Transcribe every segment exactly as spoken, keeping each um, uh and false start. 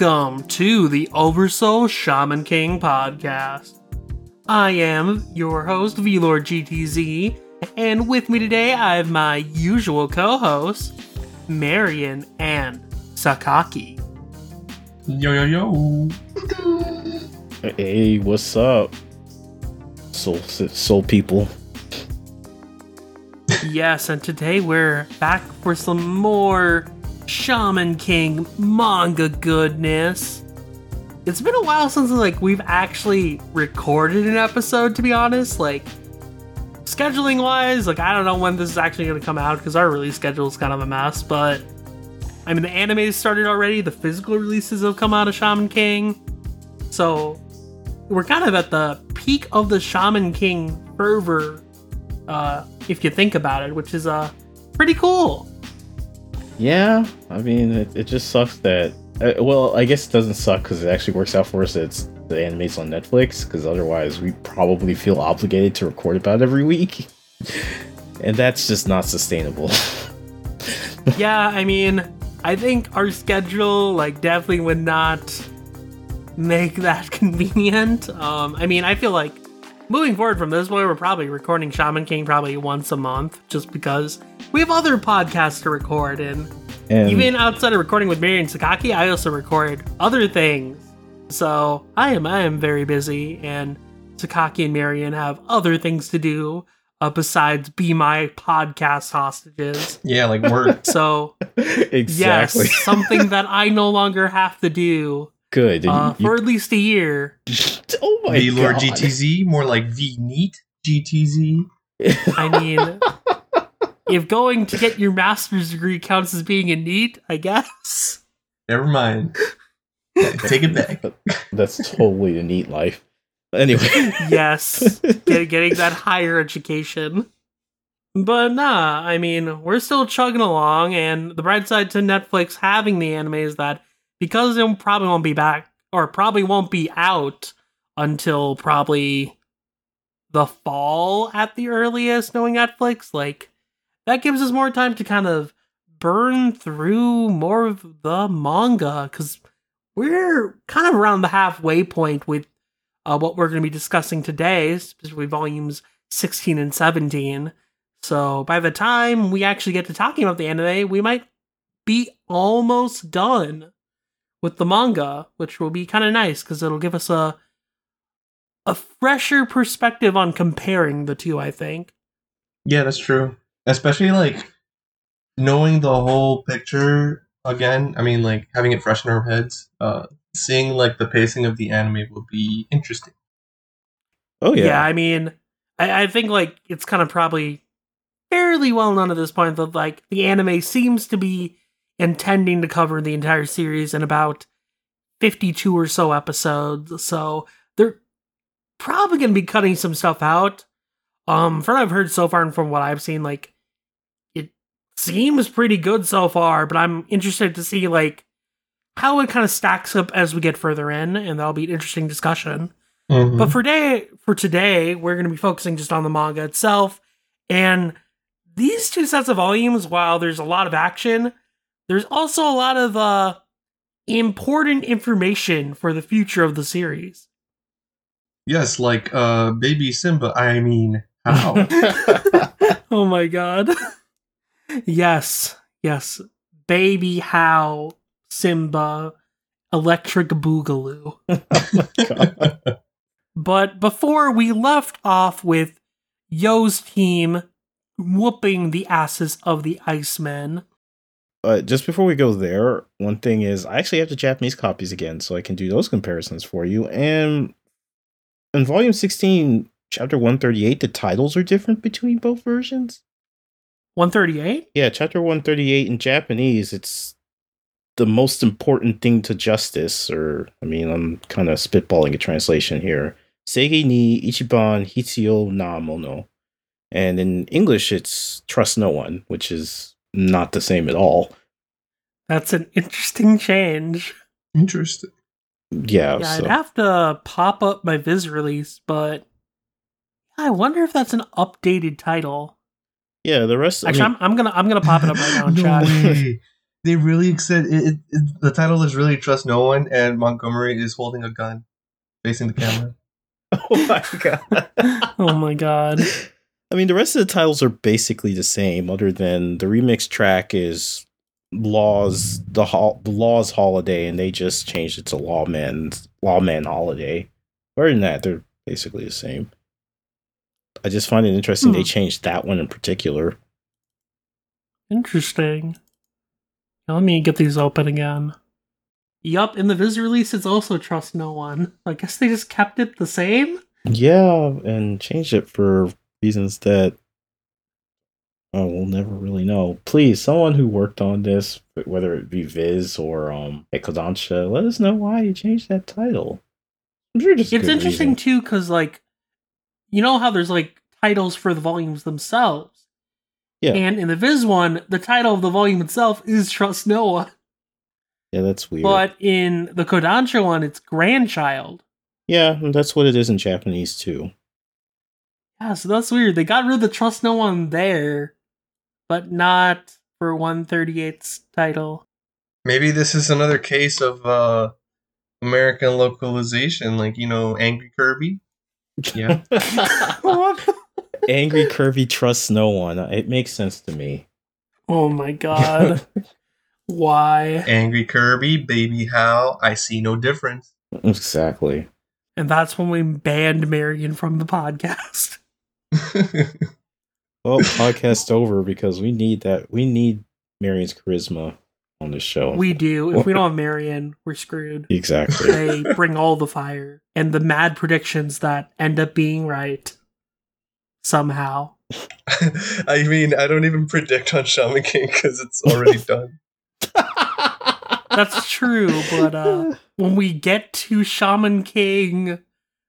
Welcome to the Oversoul Shaman King Podcast. I am your host, Vlord G T Z, and with me today I have my usual co-hosts, Marion and Sakaki. Yo, yo, yo. Hey, what's up? Soul, soul people. Yes, and today we're back for some more Shaman King manga goodness. It's been a while since like we've actually recorded an episode, to be honest. Like scheduling wise, like I don't know when this is actually going to come out because our release schedule is kind of a mess. But I mean, the anime started already. The physical releases have come out of Shaman King, so we're kind of at the peak of the Shaman King fervor, uh, if you think about it, which is uh pretty cool. Yeah, I mean, it, it just sucks that... Uh, well, I guess it doesn't suck because it actually works out for us that it's, the anime's on Netflix, because otherwise we probably feel obligated to record about it every week. And that's just not sustainable. Yeah, I mean, I think our schedule like definitely would not make that convenient. Um, I mean, I feel like moving forward from this point, we're probably recording Shaman King probably once a month, just because... we have other podcasts to record, and, and even outside of recording with Mary and Sakaki, I also record other things. So I am I am very busy, and Sakaki and Marion have other things to do uh, besides be my podcast hostages. Yeah, like work. So exactly, yes, something that I no longer have to do. Good, uh, you, for at least a year. Oh my V Lord God. G T Z, more like V Neat G T Z. I mean. If going to get your master's degree counts as being a neat, I guess. Never mind. Take it back. That's totally a neat life. Anyway. Yes. Get, getting that higher education. But nah, I mean, we're still chugging along, and the bright side to Netflix having the anime is that because it probably won't be back, or probably won't be out until probably the fall at the earliest, knowing Netflix, like... that gives us more time to kind of burn through more of the manga, because we're kind of around the halfway point with uh, what we're going to be discussing today, specifically volumes sixteen and seventeen. So by the time we actually get to talking about the anime, we might be almost done with the manga, which will be kind of nice, because it'll give us a, a fresher perspective on comparing the two, I think. Yeah, that's true. Especially, like, knowing the whole picture again. I mean, like, having it fresh in our heads. Uh, seeing, like, the pacing of the anime will be interesting. Oh, yeah. Yeah, I mean, I, I think, like, it's kind of probably fairly well known at this point that, like, the anime seems to be intending to cover the entire series in about fifty-two or so episodes. So they're probably going to be cutting some stuff out. Um, from what I've heard so far and from what I've seen, like, seems pretty good so far, but I'm interested to see like how it kind of stacks up as we get further in, and that'll be an interesting discussion. Mm-hmm. But for day for today, we're going to be focusing just on the manga itself, and these two sets of volumes. While there's a lot of action, there's also a lot of uh, important information for the future of the series. Yes, like uh, baby Simba. I mean, how? Oh my god. Yes, yes. Baby Hao, Simba, Electric Boogaloo. Oh my God. But before we left off with Yo's team whooping the asses of the Icemen. Uh, just before we go there, one thing is I actually have the Japanese copies again, so I can do those comparisons for you. And in Volume sixteen, Chapter one thirty-eight, the titles are different between both versions. one thirty-eight? Yeah, chapter one thirty-eight in Japanese, it's the most important thing to justice, or, I mean, I'm kind of spitballing a translation here. Seigi ni ichiban hitsuyo na mono. And in English, it's trust no one, which is not the same at all. That's an interesting change. Interesting. Yeah, yeah so. I'd have to pop up my Viz release, but I wonder if that's an updated title. Yeah, the rest. Actually, I mean, I'm, I'm gonna I'm gonna pop it up right now and no chat. Way. They really said it, it, it, the title is really Trust No One, and Montgomery is holding a gun facing the camera. Oh my god! Oh my god! I mean, the rest of the titles are basically the same, other than the remix track is Laws the, ho- the Laws Holiday, and they just changed it to Lawman Lawman Holiday. Other than that, they're basically the same. I just find it interesting hmm. they changed that one in particular. Interesting. Now let me get these open again. Yup, in the Viz release, it's also Trust No One. I guess they just kept it the same? Yeah, and changed it for reasons that oh, we'll never really know. Please, someone who worked on this, whether it be Viz or um, at Kodansha, let us know why you changed that title. I'm sure just it's interesting, reason. too, because, like, you know how there's, like, titles for the volumes themselves? Yeah. And in the Viz one, the title of the volume itself is Trust No One. Yeah, that's weird. But in the Kodansha one, it's Grandchild. Yeah, that's what it is in Japanese, too. Yeah, so that's weird. They got rid of the Trust No One there, but not for one thirty-eight's title. Maybe this is another case of uh, American localization, like, you know, Angry Kirby. Yeah. Angry Kirby Trust No One. It makes sense to me. Oh my god. Why? Angry Kirby, Baby Hao, I see no difference. Exactly. And that's when we banned Marion from the podcast. Well, podcast over because we need that. We need Marion's charisma on the show. We do. If we don't have Marion, we're screwed. Exactly. They bring all the fire and the mad predictions that end up being right somehow. I mean, I don't even predict on Shaman King because it's already done. That's true, but uh, when we get to Shaman King,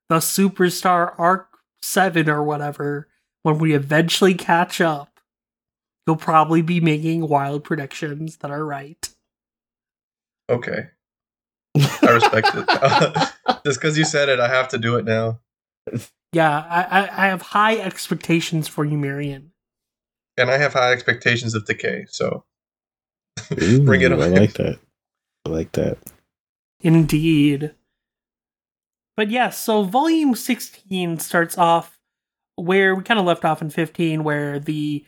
the Superstar Arc seven or whatever, when we eventually catch up, you'll probably be making wild predictions that are right. Okay. I respect it. Just because you said it, I have to do it now. Yeah, I, I, I have high expectations for you, Marion. And I have high expectations of Takei, so... Ooh, bring it on. I like that. I like that. Indeed. But yeah, so volume sixteen starts off where we kind of left off in fifteen, where the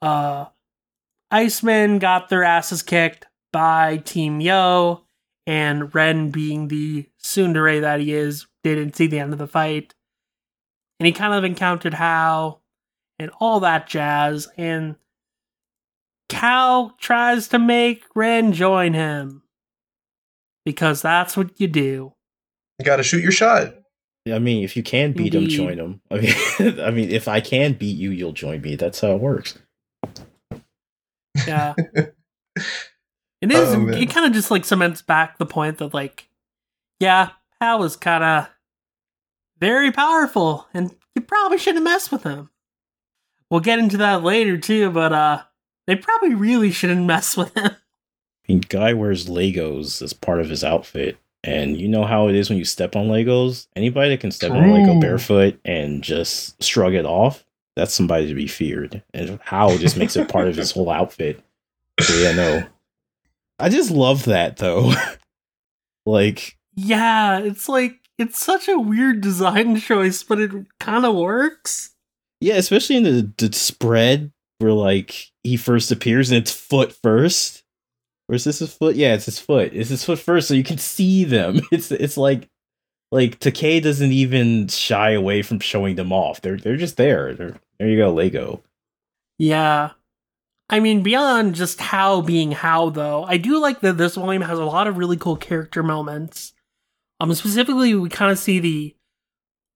uh, Icemen got their asses kicked by Team Yo, and Ren, being the tsundere that he is, didn't see the end of the fight. And he kind of encountered Hao and all that jazz, and Cal tries to make Ren join him. Because that's what you do. You gotta shoot your shot. I mean, if you can beat Indeed. him, join him. I mean, I mean, if I can beat you, you'll join me. That's how it works. Yeah. It is, oh, it kind of just like cements back the point that, like, yeah, Hal is kind of very powerful, and you probably shouldn't mess with him. We'll get into that later, too, but, uh, they probably really shouldn't mess with him. I mean, guy wears Legos as part of his outfit. And you know how it is when you step on Legos? Anybody that can step True. on Lego barefoot and just shrug it off, that's somebody to be feared. And Hao just makes it part of his whole outfit. So yeah, no. I just love that, though. Like... Yeah, it's like... It's such a weird design choice, but it kind of works. Yeah, especially in the, the spread where, like... he first appears and it's foot first. Or is this his foot? Yeah, it's his foot. It's his foot first, so you can see them. It's it's like like Takei doesn't even shy away from showing them off. They're they're just there. They're, there you go, Lego. Yeah. I mean, beyond just Hao being Hao, though, I do like that this volume has a lot of really cool character moments. Um, specifically, we kind of see the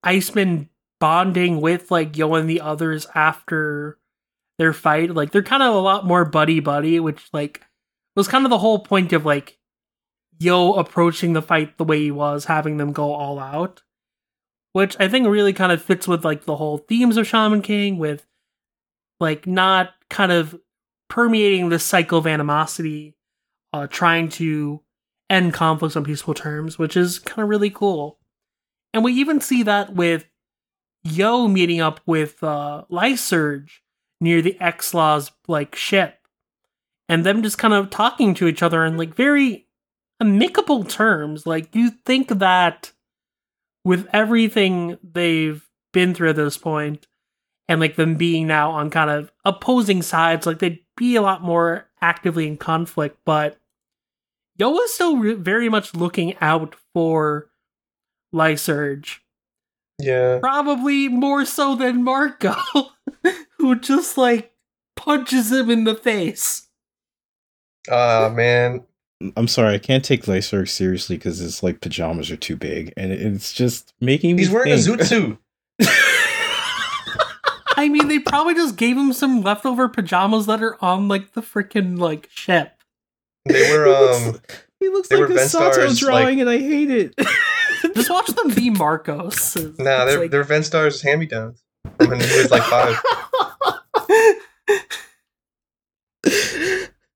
Iceman bonding with, like, Yo and the others after their fight. Like, they're kind of a lot more buddy-buddy, which, like, was kind of the whole point of, like, Yo approaching the fight the way he was, having them go all out. Which I think really kind of fits with, like, the whole themes of Shaman King, with, like, not kind of permeating this cycle of animosity, uh, trying to end conflicts on peaceful terms, which is kind of really cool. And we even see that with Yo meeting up with uh, Lyserg near the X-Laws, like, ship. and them just kind of talking to each other in like very amicable terms. Like, you think that with everything they've been through at this point, and like them being now on kind of opposing sides, like they'd be a lot more actively in conflict, but Yo was still re- very much looking out for Lyserg. Yeah. Probably more so than Marco, who just like punches him in the face. Ah, uh, man. I'm sorry, I can't take Lyserg seriously because his like pajamas are too big, and it's just making me He's wearing think. a zoot suit. I mean, they probably just gave him some leftover pajamas that are on like the freaking like ship. They were um. He looks, he looks like a Sato drawing, like, and I hate it. Just watch them be Marcos. Nah, they're like, they're Venstar's hand-me-downs from when he was like five.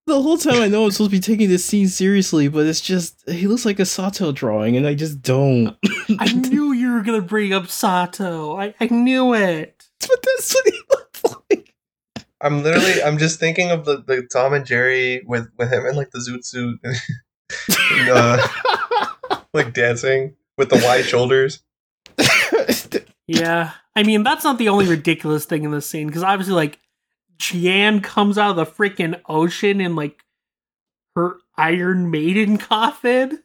The whole time I know I'm supposed to be taking this scene seriously, but it's just, he looks like a Sato drawing, and I just don't. I knew you were going to bring up Sato. I, I knew it. But that's what he looks like. I'm literally, I'm just thinking of the, the Tom and Jerry with, with him and like the zoot suit. And, uh, like dancing with the wide shoulders. Yeah. I mean, that's not the only ridiculous thing in this scene, because obviously, like, Jian comes out of the freaking ocean in like her Iron Maiden coffin.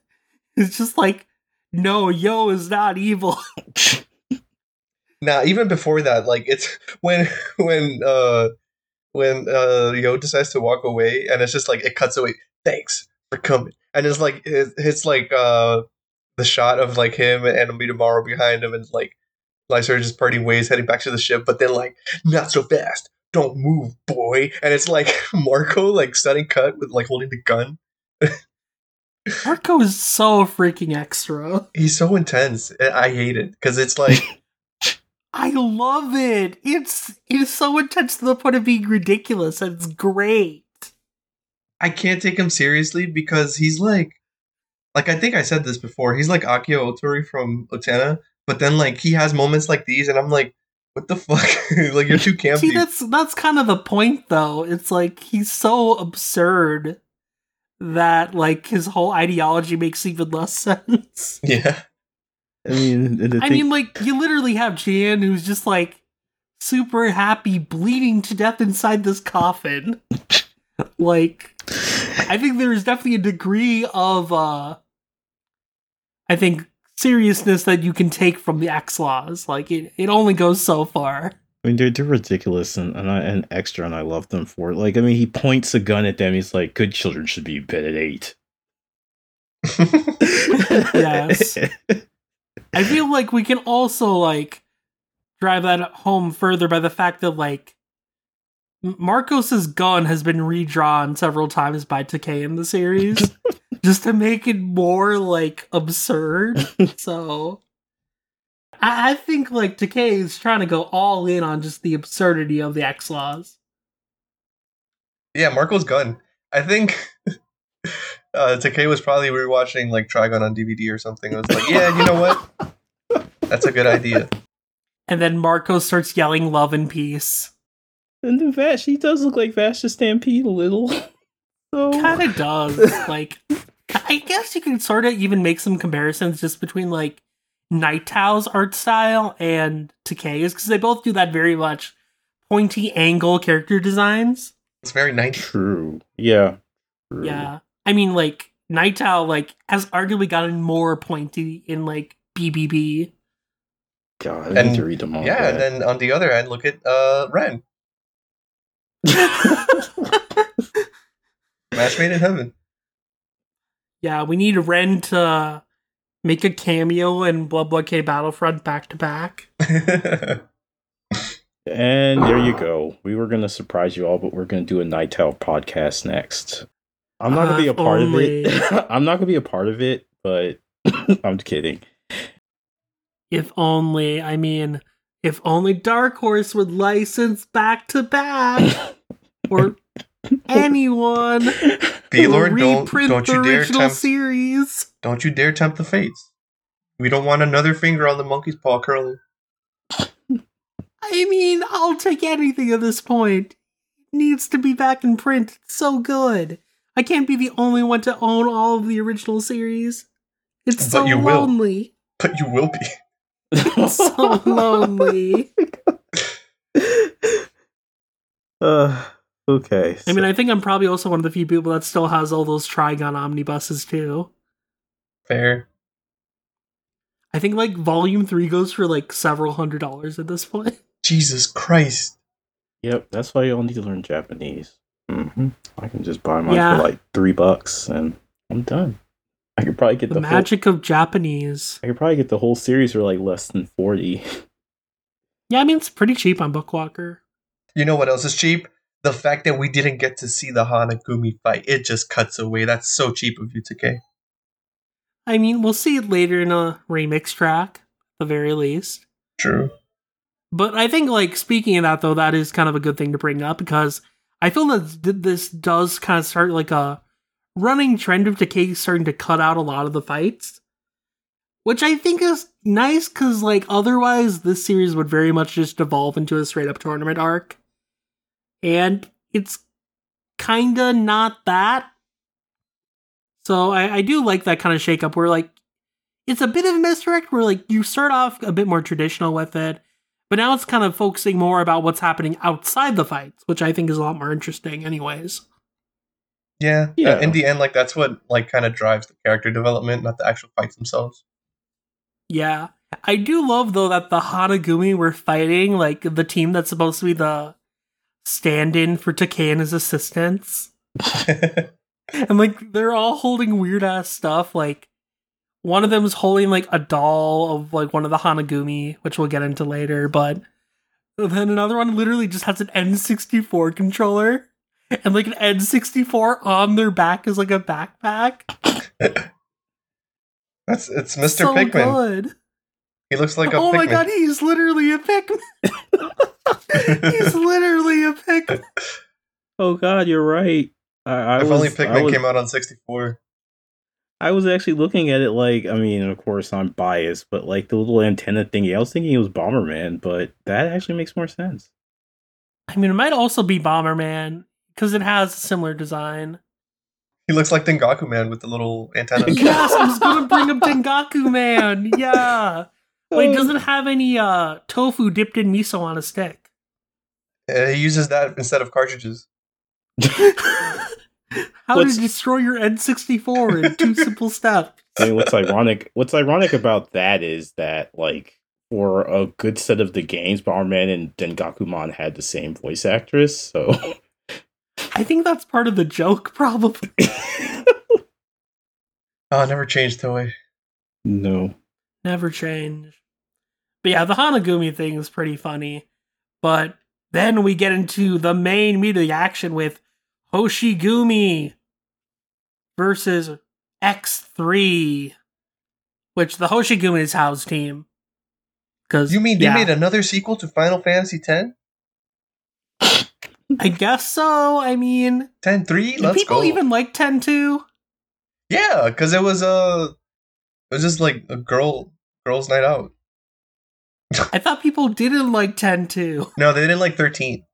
It's just like, no, Yo is not evil. Now, even before that, like, it's when when uh when uh Yo decides to walk away, and it's just like it cuts away. Thanks for coming, and it's like it, it's like uh the shot of like him and Midamaro behind him, and like Lyserg just parting ways, heading back to the ship. But then like, not so fast. Don't move, boy. And it's like Marco, like stunning cut with like holding the gun. Marco is so freaking extra. He's so intense. I hate it because it's like I love it. It's it's so intense to the point of being ridiculous. And it's great. I can't take him seriously because he's like, like I think I said this before. He's like Akio Otori from Otana, but then like he has moments like these, and I'm like, what the fuck? Like, you're too campy. See, that's that's kind of the point, though. It's like he's so absurd that like his whole ideology makes even less sense. Yeah, I mean, I mean, like you literally have Jian, who's just like super happy, bleeding to death inside this coffin. Like, I think there is definitely a degree of, uh, I think. seriousness that you can take from the X-Laws. Like, it, it only goes so far. I mean, they're, they're ridiculous and and, I, and extra, and I love them for it. Like, I mean, he points a gun at them, he's like, good children should be in bed at eight. Yes. I feel like we can also, like, drive that home further by the fact that, like, Marcos's gun has been redrawn several times by Takei in the series. Just to make it more, like, absurd. So, I-, I think, like, Takei is trying to go all in on just the absurdity of the X-Laws. Yeah, Marco's gun. I think uh, Takei was probably rewatching, like, Trigun on D V D or something. I was like, yeah, you know what? That's a good idea. And then Marco starts yelling love and peace. And then Vash, he does look like Vash the Stampede a little. So. Kind of does. Like... I guess you can sort of even make some comparisons just between, like, Night Tao's art style and Takei's, because they both do that very much pointy angle character designs. It's very nice. True. Yeah. True. Yeah. I mean, like, Night Tao, like, has arguably gotten more pointy in, like, B B B. God, I and, need to read them all. Yeah, and then on the other end, look at, uh, Ren. Match made in heaven. Yeah, we need Ren to make a cameo in Blood Blockade Battlefront back to back. And there you go. We were going to surprise you all, but we're going to do a Night Owl podcast next. I'm not uh, going to be a part only... of it. I'm not going to be a part of it, but I'm kidding. If only, I mean, if only Dark Horse would license back to back. Or... anyone Vlord, don't, don't you the dare tempt series. Don't you dare tempt the fates. We don't want another finger on the monkey's paw curling. I mean, I'll take anything at this point. needs to be back in print. It's so good. I can't be the only one to own all of the original series. It's so lonely. But you will be. It's so lonely. Uh, okay. So. I mean, I think I'm probably also one of the few people that still has all those Trigun omnibuses, too. Fair. I think, like, Volume three goes for, like, several hundred dollars at this point. Jesus Christ. Yep, that's why you all need to learn Japanese. Mm-hmm. I can just buy mine yeah. for, like, three bucks, and I'm done. I could probably get the, the magic whole, of Japanese. I could probably get the whole series for, like, less than forty. Yeah, I mean, it's pretty cheap on Bookwalker. You know what else is cheap? The fact that we didn't get to see the Hanagumi fight. It just cuts away. That's so cheap of you, Takei. I mean, we'll see it later in a remix track, at the very least. True. But I think, like, speaking of that, though, that is kind of a good thing to bring up, because I feel that this does kind of start, like, a running trend of Takei starting to cut out a lot of the fights. Which I think is nice, because, like, otherwise this series would very much just evolve into a straight-up tournament arc. And it's kinda not that. So I, I do like that kind of shakeup where, like, it's a bit of a misdirect where, like, you start off a bit more traditional with it, but now it's kind of focusing more about what's happening outside the fights, which I think is a lot more interesting anyways. Yeah, yeah. In the end, like, that's what, like, kind of drives the character development, not the actual fights themselves. Yeah. I do love, though, that the Hanagumi were fighting, like, the team that's supposed to be the stand-in for Takei and his assistants. And, like, they're all holding weird-ass stuff. Like, one of them is holding, like, a doll of, like, one of the Hanagumi, which we'll get into later. But then another one literally just has an N sixty-four controller. And, like, an N sixty-four on their back is, like, a backpack. That's It's Mister So Pikmin. Good. He looks like a oh Pikmin. Oh, my God, he's literally a Pikmin. He's literally a Pikmin. Oh, God, you're right. I, I if was, only Pikmin was, came out on sixty-four. I was actually looking at it like, I mean, of course I'm biased, but like the little antenna thingy, I was thinking it was Bomberman, but that actually makes more sense. I mean, it might also be Bomberman, because it has a similar design. He looks like Tengaku Man with the little antenna. Yes, I was going to bring up Tengaku Man, yeah. But he doesn't have any uh, tofu dipped in miso on a stick. Uh, he uses that instead of cartridges. How Let's, to destroy your N sixty-four in two simple steps. I mean, what's ironic what's ironic about that is that, like, for a good set of the games, Bomberman and Dengakuman had the same voice actress, so I think that's part of the joke, probably. Oh, never changed the way. No. Never change. But yeah, the Hanagumi thing is pretty funny. But then we get into the main meat of the action with Hoshigumi versus X three, which the Hoshigumi is Hao's team. You mean yeah. they made another sequel to Final Fantasy X? I guess so. I mean, ten three? Let's people go. Even like ten two? Yeah, because it was uh, it was just like a girl girls' night out. I thought people didn't like ten two. No, they didn't like thirteen.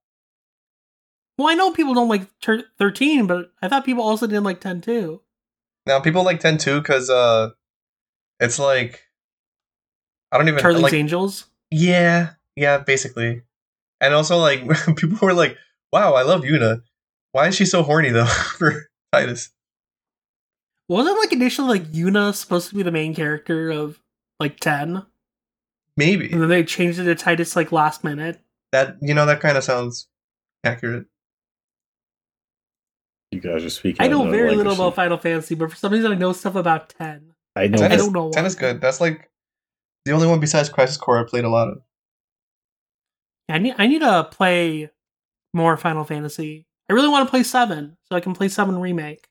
Well, I know people don't like ter- thirteen, but I thought people also didn't like ten two. Now, people like ten two because uh, it's like, I don't even... Charlie's like, Angels? Yeah, yeah, basically. And also, like, people were like, wow, I love Yuna. Why is she so horny, though, for Titus? Wasn't, like, initially, like, Yuna supposed to be the main character of, like, ten? Maybe. And then they changed it to Titus, like, last minute. That, you know, that kind of sounds accurate. You guys are speaking. I know no very little about Final Fantasy, but for some reason I know stuff about ten. I know. ten I don't know why. ten is good. That's like the only one besides Crisis Core I played a lot of. I need, I need to play more Final Fantasy. I really want to play seven, so I can play seven Remake.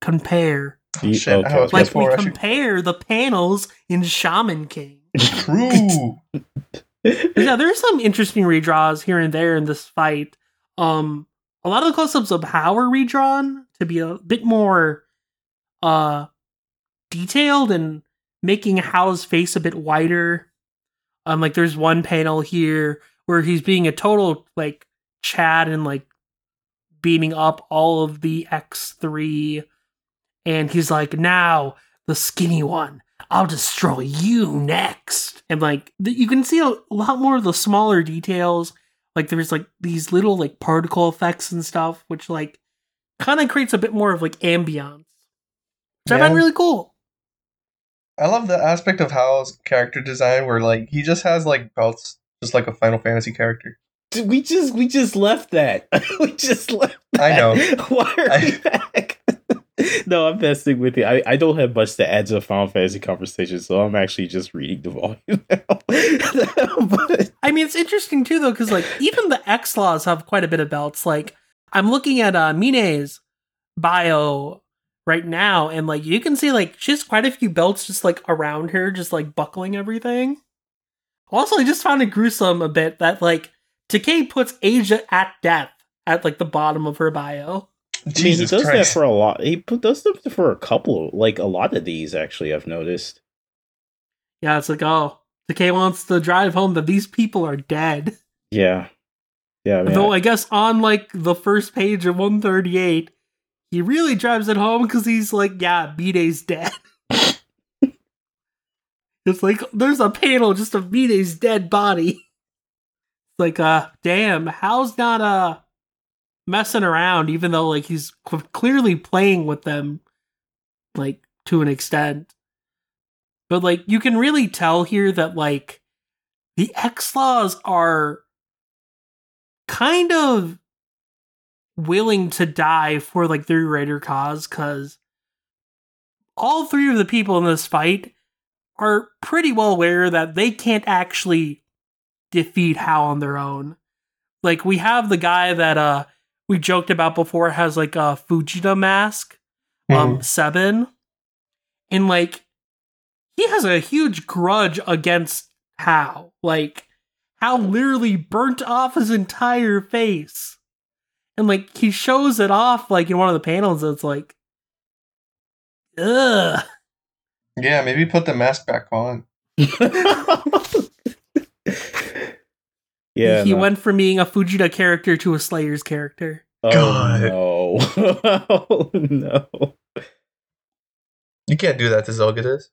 Compare. Oh, shit. Okay. Like we compare the panels in Shaman King. True. Yeah, there's some interesting redraws here and there in this fight. Um, a lot of the close-ups of Hao are redrawn to be a bit more uh, detailed and making Hao's face a bit wider. Um, like, there's one panel here where he's being a total, like, Chad and like beating up all of the X three, and he's like, now the skinny one, I'll destroy you next. And like the, you can see a lot more of the smaller details, like there's like these little like particle effects and stuff, which like kind of creates a bit more of like ambiance, which yeah. I find really cool. I love the aspect of Hao's character design where like he just has like belts just like a Final Fantasy character. Dude, we just we just left that. we just left that. I know. Why are I... we back? No, I'm messing with you. I, I don't have much to add to the Final Fantasy conversation, so I'm actually just reading the volume now. But... I mean, it's interesting too, though, because like even the X-Laws have quite a bit of belts. Like I'm looking at uh, Mine's bio right now, and like you can see like she has quite a few belts just like around her, just like buckling everything. Also, I just found it gruesome a bit that like Takei puts Asia at death at like the bottom of her bio. Jesus I mean, he does Christ. That for a lot. He does that for a couple, like a lot of these actually, I've noticed. Yeah, it's like, oh, Takei wants to drive home that these people are dead. Yeah. Yeah. Man. Though I guess on like the first page of one thirty-eight, he really drives it home because he's like, yeah, B-Day's dead. It's like, there's a panel just of B-Day's dead body. It's like, uh, damn, Hao's not uh, messing around, even though like he's c- clearly playing with them, like, to an extent. But like, you can really tell here that like, the X-Laws are kind of willing to die for like their greater cause, because all three of the people in this fight are pretty well aware that they can't actually defeat Hao on their own. Like we have the guy that uh we joked about before has like a Fujita mask, um mm-hmm. Seven, and like he has a huge grudge against Hao. Like Hao literally burnt off his entire face. And, like, he shows it off, like, in one of the panels, that's like, ugh. Yeah, maybe put the mask back on. Yeah. He no. went from being a Fujita character to a Slayer's character. Oh, God. No. Oh, no. You can't do that to Zelgadis.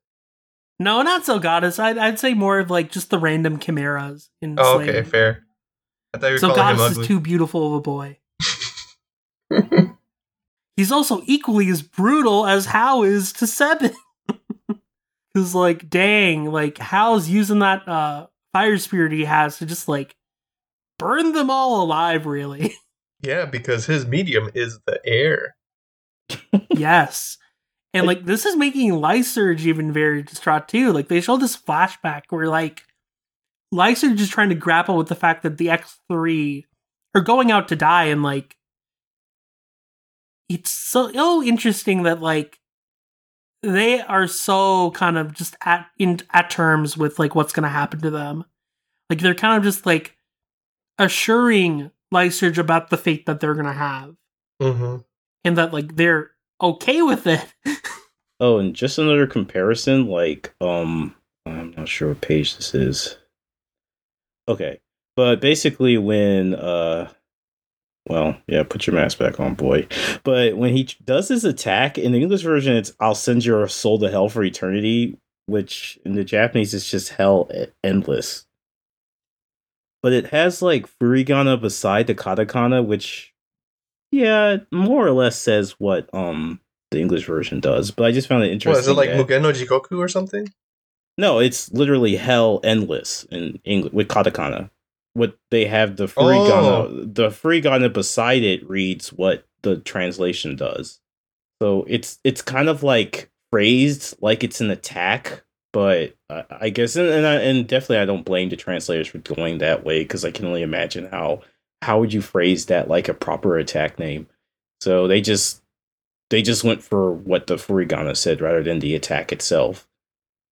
No, not Zelgadis. I'd, I'd say more of, like, just the random chimeras in Oh, Slayer. Okay, fair. I thought you were calling him ugly. Zelgadis is too beautiful of a boy. He's also equally as brutal as Hao is to Seven. Because, like, dang, like, Hao's using that uh, fire spirit he has to just, like, burn them all alive, really. Yeah, because his medium is the air. Yes. And, like, this is making Lyserg even very distraught, too. Like, they show this flashback where, like, Lyserg is trying to grapple with the fact that the X three are going out to die, and, like, it's so oh, interesting that, like, they are so kind of just at in at terms with, like, what's going to happen to them. Like, they're kind of just, like, assuring Lyserg about the fate that they're going to have. Mm-hmm. And that, like, they're okay with it. Oh, and just another comparison, like, um, I'm not sure what page this is. Okay. But basically when, uh... Well, yeah, put your mask back on, boy. But when he does his attack, in the English version, it's I'll send your soul to hell for eternity, which in the Japanese is just hell endless. But it has, like, furigana beside the katakana, which, yeah, more or less says what um the English version does. But I just found it interesting. What, is it like Mugen no Jikoku or something? No, it's literally hell endless in English with katakana. What they have the furigana, oh. the furigana beside it reads what the translation does. So it's it's kind of like phrased like it's an attack, but I, I guess and and, I, and definitely I don't blame the translators for going that way, because I can only imagine how how would you phrase that like a proper attack name. So they just they just went for what the furigana said rather than the attack itself,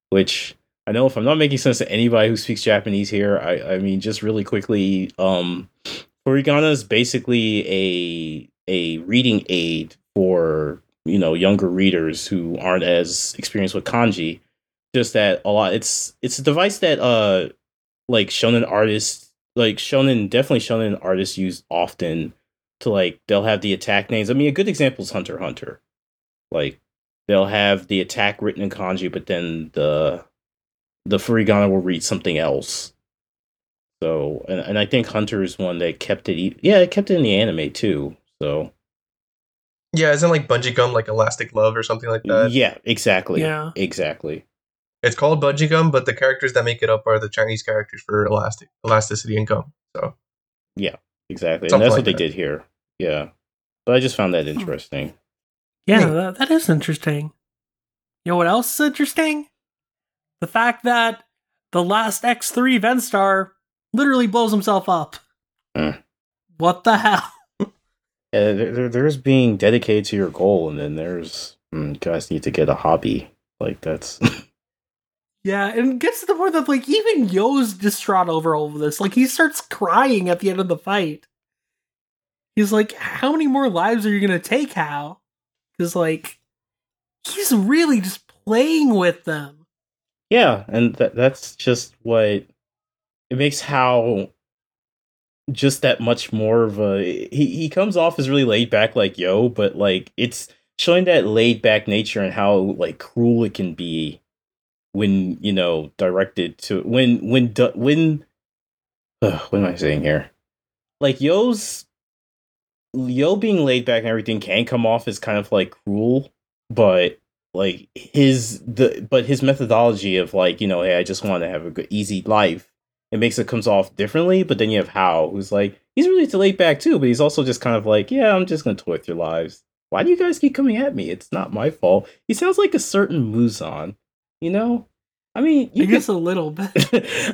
which. I know if I'm not making sense to anybody who speaks Japanese here, I, I mean, just really quickly, um, furigana is basically a a reading aid for, you know, younger readers who aren't as experienced with kanji. Just that a lot, it's it's a device that uh like shonen artists like shonen, definitely shonen artists use often to, like, they'll have the attack names. I mean, a good example is Hunter x Hunter. Like, they'll have the attack written in kanji, but then the the furigana will read something else. So, and, and I think Hunter is one that kept it, yeah, it kept it in the anime too, so. Yeah, isn't, like, Bungee Gum, like, Elastic Love or something like that? Yeah, exactly. Yeah. Exactly. It's called Bungee Gum, but the characters that make it up are the Chinese characters for elastic elasticity and gum, so. Yeah, exactly. Something and that's like what that. They did here. Yeah. But I just found that interesting. Hmm. Yeah, that, that is interesting. You know what else is interesting? The fact that the last X three Venstar literally blows himself up. Mm. What the hell? Yeah, there, there's being dedicated to your goal, and then there's mm, guys need to get a hobby. Like, that's... Yeah, and it gets to the point that, like, even Yo's distraught over all of this. Like, he starts crying at the end of the fight. He's like, how many more lives are you going to take, Hao? Because, like, he's really just playing with them. Yeah, and th- that's just what... It makes Hao... just that much more of a he, he comes off as really laid back like Yo, but like it's showing that laid back nature and how like cruel it can be when, you know, directed to when when when uh, what am I saying here? Like Yo's Yo being laid back and everything can come off as kind of like cruel, but like his the but his methodology of like, you know, hey, I just want to have a good easy life. It makes it comes off differently, but then you have Hao, who's like, he's really laid back too, but he's also just kind of like, yeah, I'm just going to toy with your lives. Why do you guys keep coming at me? It's not my fault. He sounds like a certain Muzan, you know? I mean, you I guess could, a little bit.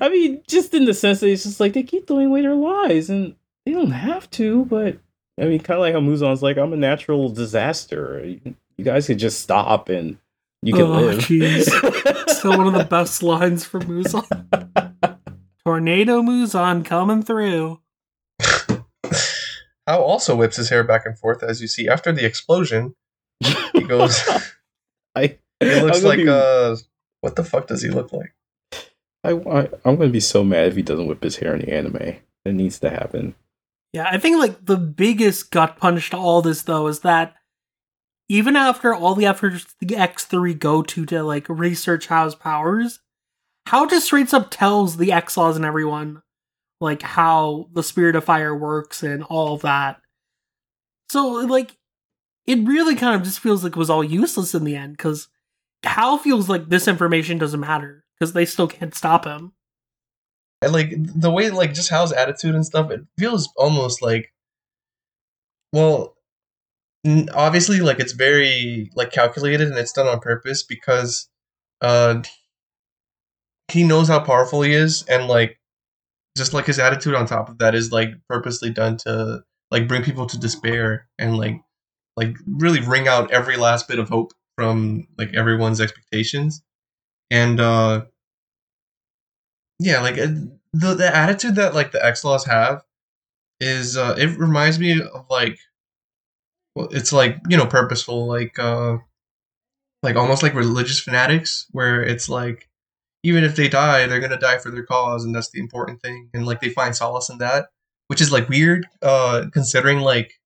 I mean, just in the sense that it's just like, they keep throwing away their lives, and they don't have to, but I mean, kind of like how Muzan's like, I'm a natural disaster. You guys could just stop and you can oh, live. Oh, jeez. Still one of the best lines for Muzan. Tornado moves on, coming through. Hao also whips his hair back and forth, as you see. After the explosion, he goes... I, he looks like... Be, uh, what the fuck does he look like? I, I, I'm going to be so mad if he doesn't whip his hair in the anime. It needs to happen. Yeah, I think like the biggest gut punch to all this, though, is that even after all the efforts the X three go to to like research Hao's powers... Hao just straight up tells the X-Laws and everyone, like, how the Spirit of Fire works and all that. So, like, it really kind of just feels like it was all useless in the end, because Hao feels like this information doesn't matter, because they still can't stop him. And, like, the way, like, just Hao's attitude and stuff, it feels almost like, well, obviously, like, it's very, like, calculated, and it's done on purpose, because, uh... he knows how powerful he is, and like just like his attitude on top of that is like purposely done to like bring people to despair and like like really wring out every last bit of hope from like everyone's expectations. And uh yeah, like the the attitude that like the X-Laws have is uh it reminds me of like, well, it's like, you know, purposeful, like uh like almost like religious fanatics, where it's like even if they die, they're going to die for their cause, and that's the important thing. And, like, they find solace in that, which is, like, weird, uh, considering, like,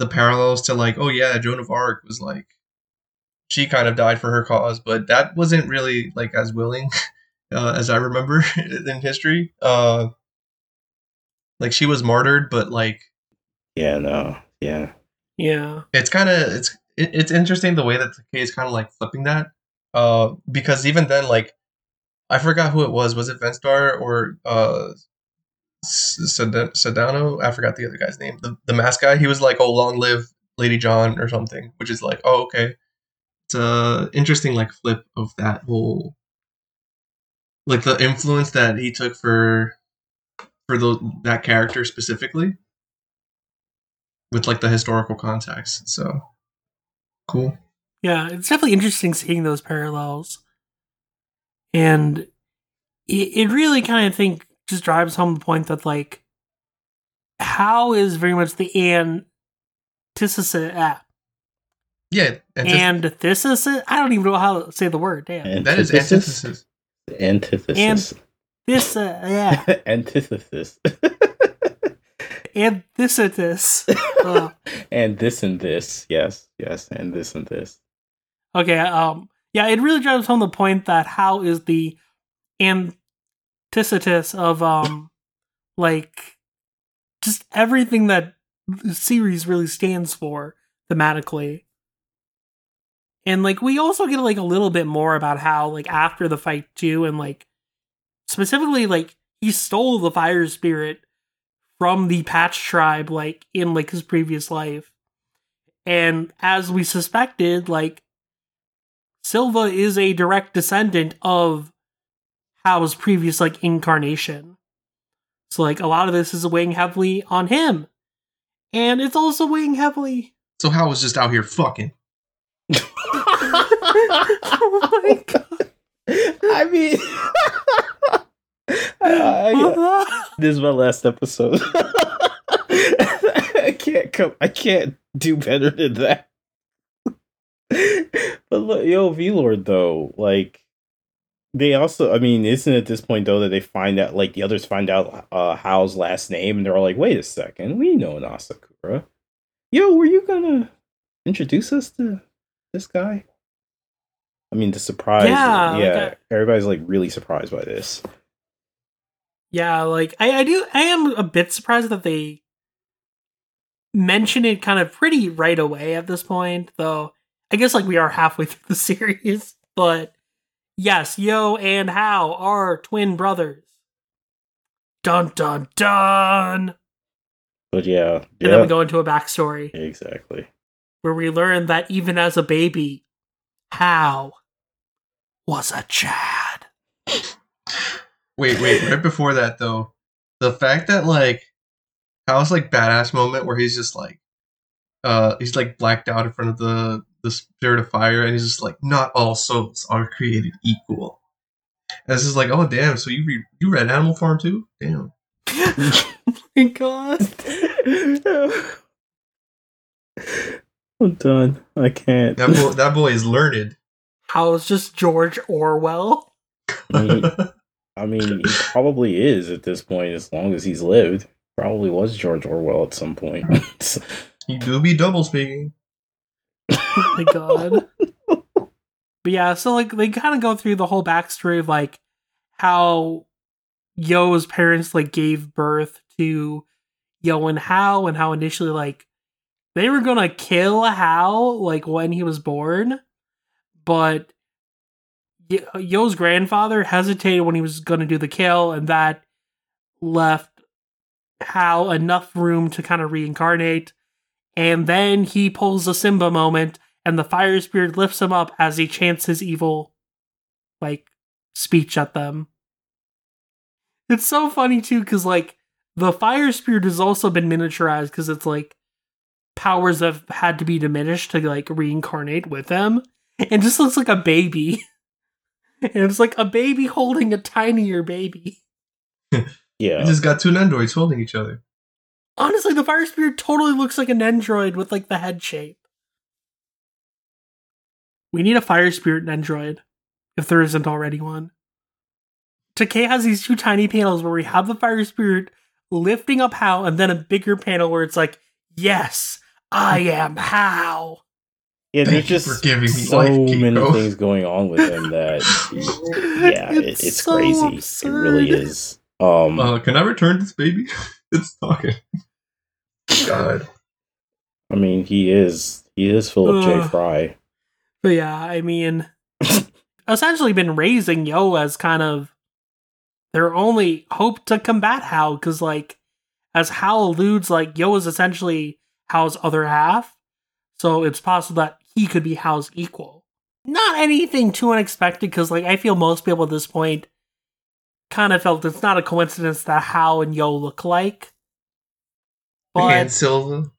the parallels to, like, oh, yeah, Joan of Arc was, like, she kind of died for her cause, but that wasn't really, like, as willing uh, as I remember in history. Uh, like, she was martyred, but, like... Yeah, no, yeah. Yeah. It's kind of, it's it, it's interesting the way that Takei is kind of, like, flipping that, uh, because even then, like, I forgot who it was. Was it Venstar or uh, Sedano? I forgot the other guy's name. The the mask guy. He was like, "Oh, long live Lady John" or something, which is like, "Oh, okay." It's a interesting like flip of that whole, like the influence that he took for for the that character specifically, with like the historical context. So cool. Yeah, it's definitely interesting seeing those parallels. And it, it really kind of, think, just drives home the point that, like, Hao is very much the antithesis. Ah. Yeah. Antithesis? I don't even know how to say the word. Damn. Antithesis? That is antithesis. Antithesis. Ant- This, uh, yeah. Antithesis. And this and this. Uh. And this and this. Yes, yes, and this and this. Okay, um, yeah, it really drives home the point that Hao is the antithesis of, um, like, just everything that the series really stands for thematically. And, like, we also get, like, a little bit more about Hao, like, after the fight, too, and, like, specifically, like, he stole the fire spirit from the Patch tribe, like, in, like, his previous life. And as we suspected, like, Silva is a direct descendant of Hao's previous, like, incarnation. So, like, a lot of this is weighing heavily on him. And it's also weighing heavily. So Hao was just out here fucking. Oh my god. I mean, I, I, this is my last episode. I can't come. I can't do better than that. But look, yo, Vlord though, like they also. I mean, isn't it at this point though that they find out, like the others find out uh, Hao's last name, and they're all like, "Wait a second, we know Nasakura. Yo, were you gonna introduce us to this guy?" I mean, the surprise. Yeah, yeah like I, everybody's like really surprised by this. Yeah, like I, I do. I am a bit surprised that they mention it kind of pretty right away at this point, though. I guess like we are halfway through the series, but yes, Yo and Hao are twin brothers. Dun dun dun. But yeah, and yeah. Then we go into a backstory. Exactly. Where we learn that even as a baby, Hao was a Chad. Wait, wait, right before that though, the fact that like Hao's like badass moment where he's just like uh he's like blacked out in front of the, the spirit of fire and he's just like, not all souls are created equal. And it's just like, oh damn, so you read you read Animal Farm too? Damn. Oh my god. I'm done. I can't. That boy, that boy is learned. How is just George Orwell? I mean, I mean, he probably is at this point, as long as he's lived. Probably was George Orwell at some point. He do be double speaking. Oh my god. But yeah, so like they kind of go through the whole backstory of like how Yo's parents like gave birth to Yo and Hao, and how initially like they were gonna kill Hao, like, when he was born, but Yo's grandfather hesitated when he was gonna do the kill, and that left Hao enough room to kind of reincarnate, and then he pulls a Simba moment, and the fire spirit lifts him up as he chants his evil, like, speech at them. It's so funny, too, because, like, the fire spirit has also been miniaturized, because it's, like, powers have had to be diminished to like reincarnate with them, and just looks like a baby. And it's like a baby holding a tinier baby. Yeah, it just got two nendroids holding each other. Honestly, the fire spirit totally looks like a nendroid with like the head shape. We need a fire spirit nendroid if there isn't already one. Takei has these two tiny panels where we have the fire spirit lifting up Hao, and then a bigger panel where it's like, yes. I am Hao. Yeah, there's just so many things going on with him that, yeah, it's, it, it's so crazy. Absurd. It really is. Um, uh, can I return this baby? It's talking. God. I mean, he is he is Philip uh, J. Fry. But yeah, I mean, essentially been raising Yo as kind of their only hope to combat Hao, because like, as Hao alludes, like, Yo is essentially Hao's other half, so it's possible that he could be Hao's equal. Not anything too unexpected, because, like, I feel most people at this point kind of felt it's not a coincidence that Hao and Yo look like. But, and Silva?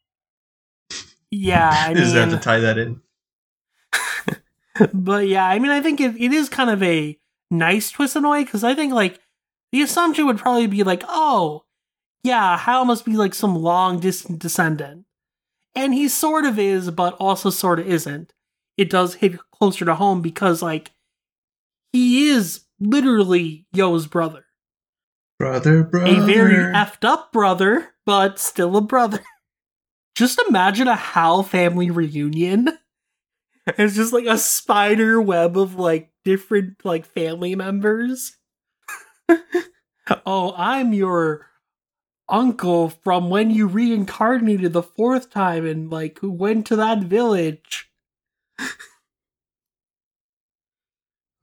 Yeah, I mean... Just have to tie that in. But, yeah, I mean, I think it, it is kind of a nice twist in a way, because I think, like, the assumption would probably be, like, oh... yeah, Hao must be like some long distant descendant. And he sort of is, but also sort of isn't. It does hit closer to home because, like, he is literally Yo's brother. Brother, brother. A very effed up brother, but still a brother. Just imagine a Hao family reunion. It's just like a spider web of like different like family members. Oh, I'm your uncle from when you reincarnated the fourth time and like went to that village.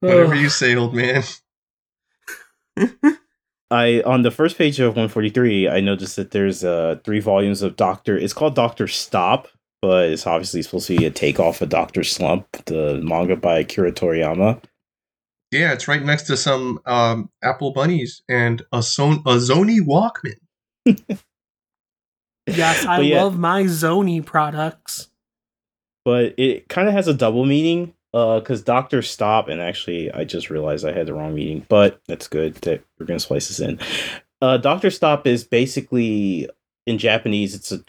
Whatever you say, old man. I on the first page of one forty-three, I noticed that there's uh, three volumes of Doctor. It's called Doctor Stop, but it's obviously supposed to be a takeoff of Doctor Slump, the manga by Akira Toriyama. Yeah, it's right next to some um, Apple Bunnies and a, son- a Zony Walkman. Yes, I yeah. love my Zony products. But it kind of has a double meaning, because uh, Doctor Stop, and actually I just realized I had the wrong meaning, but that's good that we're going to splice this in. Uh, Doctor Stop is basically, in Japanese, it's a,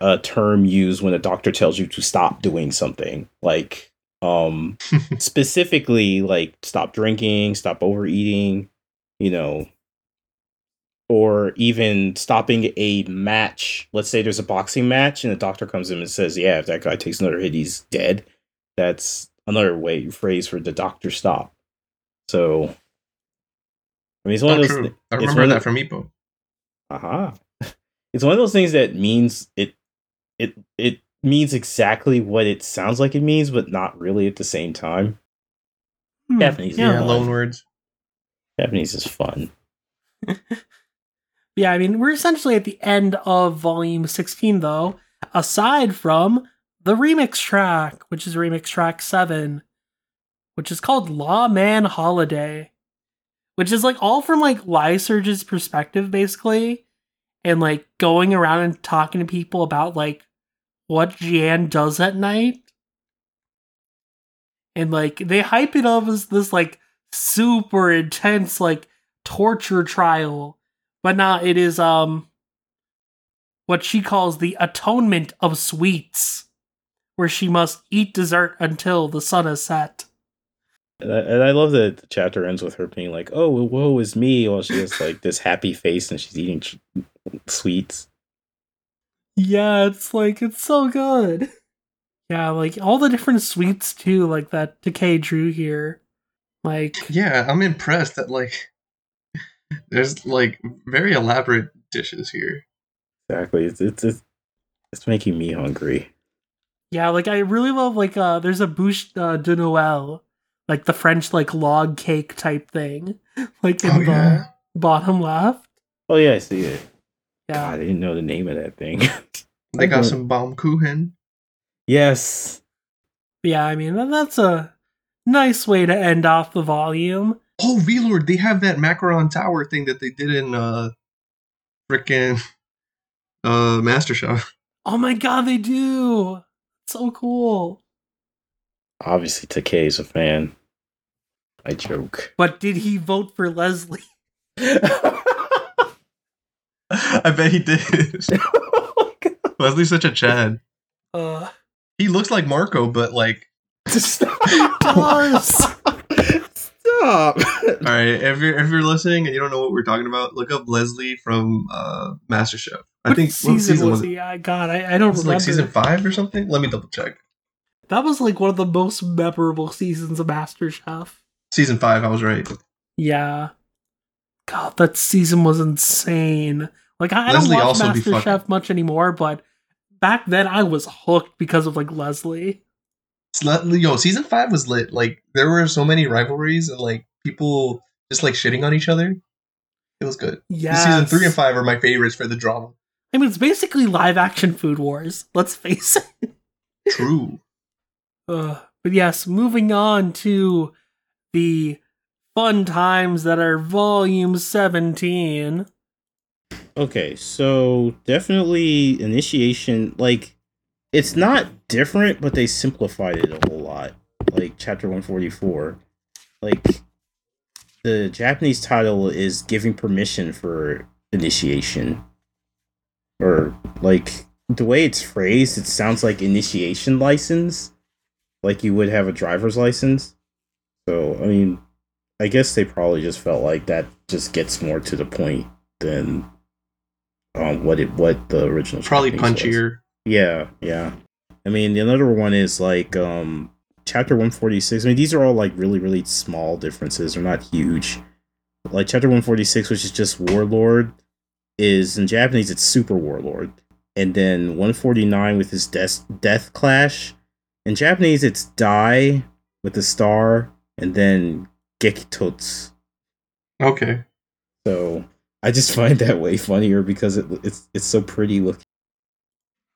a term used when a doctor tells you to stop doing something. Like, um, specifically, like, stop drinking, stop overeating, you know, or even stopping a match. Let's say there's a boxing match and the doctor comes in and says, yeah, if that guy takes another hit, he's dead. That's another way phrase for the doctor stop. So, I mean, it's one Not of those. Th- I remember that from Ippo. Aha. Uh-huh. It's one of those things that means it, it, it means exactly what it sounds like it means, but not really at the same time. Hmm. Japanese yeah, is loan words. Japanese is fun. Yeah, I mean, we're essentially at the end of volume sixteen, though, aside from the remix track, which is remix track seven, which is called Lawman Holiday, which is, like, all from, like, Lyserg's perspective, basically, and, like, going around and talking to people about, like, what Jian does at night. And, like, they hype it up as this, like, super intense, like, torture trial. But nah, it is um, what she calls the atonement of sweets, where she must eat dessert until the sun is set. And I, and I love that the chapter ends with her being like, oh, woe is me, while she has like this happy face and she's eating ch- sweets. Yeah, it's like, it's so good. Yeah, like all the different sweets too, like that Takei drew here. Like, yeah, I'm impressed that like, there's like very elaborate dishes here. Exactly, it's it's it's, it's making me hungry. Yeah, like I really love like uh, there's a bûche uh, de Noël, like the French like log cake type thing, like in oh, the yeah. bottom left. Oh yeah, I see it. Yeah, God, I didn't know the name of that thing. They got some Baumkuchen. Yes. Yeah, I mean that's a nice way to end off the volume. Oh, Vlord, they have that Macaron Tower thing that they did in uh, frickin' uh, Master Chef. Oh my god, they do! So cool. Obviously, Takei is a fan. I joke. But did he vote for Leslie? I bet he did. Oh my god. Leslie's such a Chad. Uh, he looks like Marco, but like... He does! All right, if you're if you're listening and you don't know what we're talking about, look up Leslie from uh, MasterChef. I what think season, season was it? Yeah, God, I, I don't was remember. Like season five or something. Let me double check. That was like one of the most memorable seasons of MasterChef. Season five, I was right. Yeah, God, that season was insane. Like I, I don't watch MasterChef much anymore, but back then I was hooked because of like Leslie. Yo, season five was lit. Like there were so many rivalries and like people just like shitting on each other. It was good. Yeah, season three and five are my favorites for the drama. I mean, it's basically live action Food Wars. Let's face it. True. Uh, but yes, moving on to the fun times that are volume seventeen. Okay, so definitely initiation, like. It's not different, but they simplified it a whole lot. Like, chapter one forty-four. Like, the Japanese title is giving permission for initiation. Or, like, the way it's phrased, it sounds like initiation license. Like you would have a driver's license. So, I mean, I guess they probably just felt like that just gets more to the point than um, what it what the original probably punchier. Was. Yeah, yeah. I mean, another one is like um, chapter one forty-six. I mean, these are all like really, really small differences. They're not huge. Like chapter one forty-six, which is just Warlord, is in Japanese it's Super Warlord, and then one forty-nine with his death death clash. In Japanese, it's Dai with the star, and then Gekitotsu. Okay. So I just find that way funnier because it it's it's so pretty looking.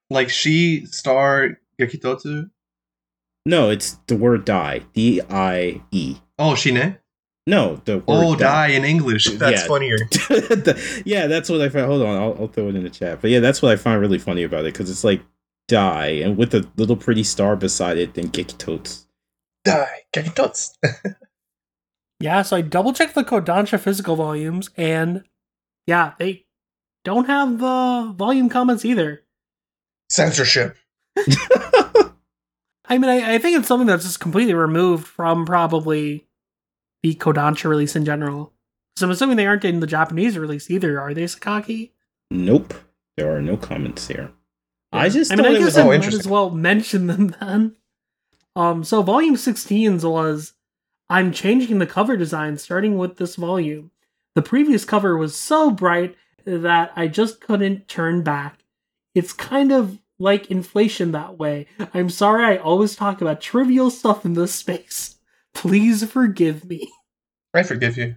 Like she star Gekitotsu? No, it's the word die. D I E. Oh, shine? No, the word oh, die in English. That's yeah. funnier. the, yeah, that's what I found. Hold on, I'll, I'll throw it in the chat. But yeah, that's what I find really funny about it because it's like die, and with a little pretty star beside it, then Gekitotsu. Die, Gekitotsu. Yeah, so I double checked the Kodansha physical volumes, and yeah, they don't have uh, volume comments either. Censorship. I mean, I, I think it's something that's just completely removed from probably the Kodansha release in general. So I'm assuming they aren't in the Japanese release either, are they, Sakaki? Nope. There are no comments here. Yeah. I just I mean, I guess was, I oh, might as well mention them then. Um, so volume sixteen's was, I'm changing the cover design starting with this volume. The previous cover was so bright that I just couldn't turn back. It's kind of like inflation that way. I'm sorry I always talk about trivial stuff in this space. Please forgive me. I forgive you.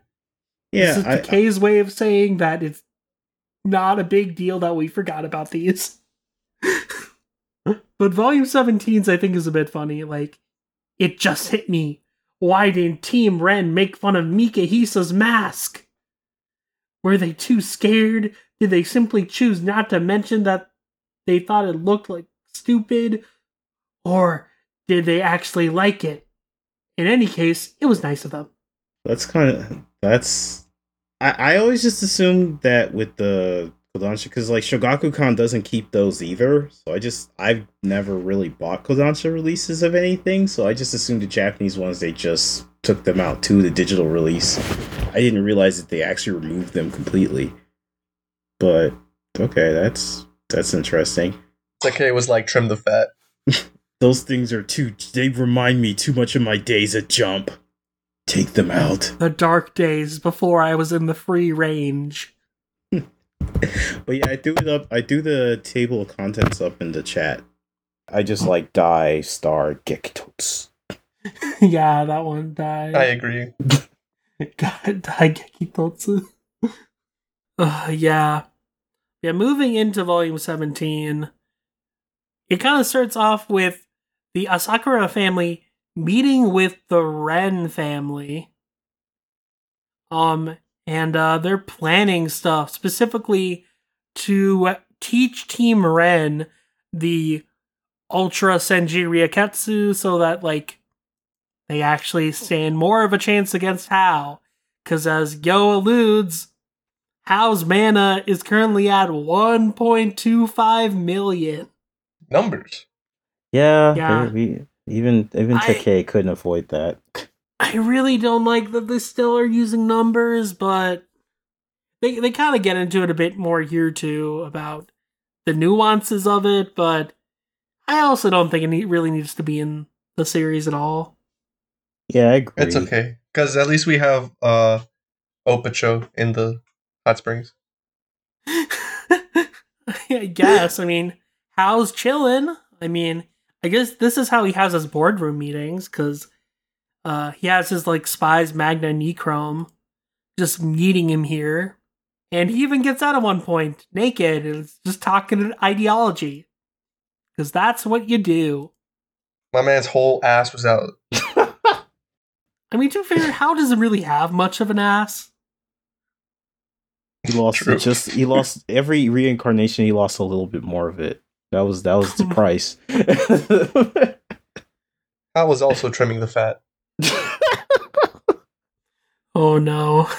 Yeah, this is Takei's I, I, way of saying that it's not a big deal that we forgot about these. But volume seventeen's I think is a bit funny. Like, it just hit me. Why didn't Team Ren make fun of Mikahisa's mask? Were they too scared? Did they simply choose not to mention that they thought it looked like stupid? Or did they actually like it? In any case, it was nice of them. That's kind of... That's... I, I always just assumed that with the Kodansha, because like Shogakukan doesn't keep those either, so I just I've never really bought Kodansha releases of anything, so I just assumed the Japanese ones they just took them out to the digital release. I didn't realize that they actually removed them completely. But okay, that's that's interesting. Takei was like trim the fat. Those things are too. They remind me too much of my days at Jump. Take them out. The dark days before I was in the free range. But yeah, I do it up. I do the table of contents up in the chat. I just like die star Gekitotsu. Yeah, that one die. I agree. God, die Gekitotsu. Uh, yeah, yeah. Moving into volume seventeen, it kind of starts off with the Asakura family meeting with the Ren family. Um. And uh, they're planning stuff specifically to teach Team Ren the Ultra Senji Ryaketsu so that, like, they actually stand more of a chance against Hao. Because as Yo alludes, Hao's mana is currently at one point two five million. Numbers. Yeah. yeah. We, even even Takei couldn't avoid that. I really don't like that they still are using numbers, but they they kind of get into it a bit more here, too, about the nuances of it, but I also don't think it really needs to be in the series at all. Yeah, I agree. It's okay, because at least we have uh, Opacho in the hot springs. I guess. I mean, Hao's chillin'. I mean, I guess this is how he has his boardroom meetings, because... Uh, he has his, like, spies, Magna, Nichrom, just meeting him here. And he even gets out at one point, naked, and it's just talking ideology. Because that's what you do. My man's whole ass was out. I mean, to figure out how doesn't really have much of an ass. He lost just he lost every reincarnation, he lost a little bit more of it. That was that was the price. I was also trimming the fat. Oh no.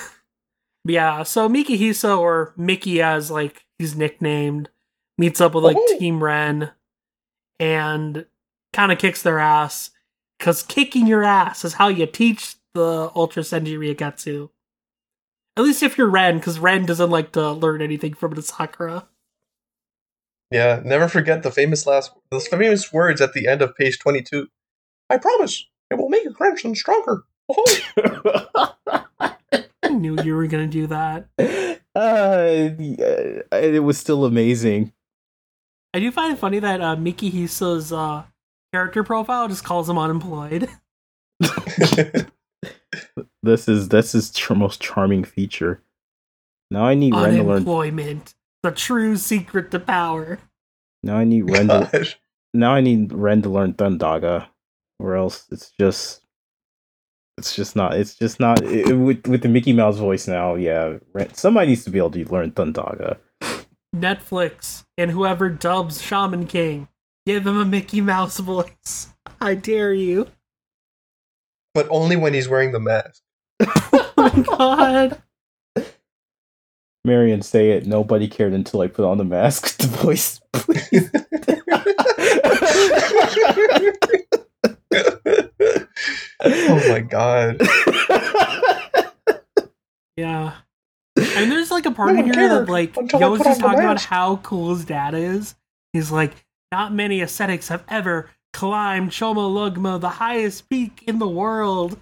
Yeah, so Mikihisa, or Mickey as like he's nicknamed, meets up with like oh. Team Ren and kind of kicks their ass, because kicking your ass is how you teach the Ultra Senji Ryakatsu. At least if you're Ren, because Ren doesn't like to learn anything from the Sakura. Yeah, never forget the famous last, the famous words at the end of page twenty-two. I promise, it will make your grandson stronger. Oh. I knew you were going to do that. Uh, yeah, it was still amazing. I do find it funny that uh, Mikihisa's uh, character profile just calls him unemployed. This is this is tr- most charming feature. Now I need Ren to learn unemployment, the true secret to power. Now I need Ren. To, now I need Ren to learn Thundaga, or else it's just, it's just not. It's just not it, with with the Mickey Mouse voice now. Yeah, Ren, somebody needs to be able to learn Thundaga. Netflix and whoever dubs Shaman King, give him a Mickey Mouse voice. I dare you. But only when he's wearing the mask. Oh my god. Marion, say it. Nobody cared until I put on the mask. The voice, please. Oh my god. Yeah. I mean, there's like a part no of here that like, Yo was just talking about how cool his dad is. He's like, not many ascetics have ever climbed Chomolungma, the highest peak in the world.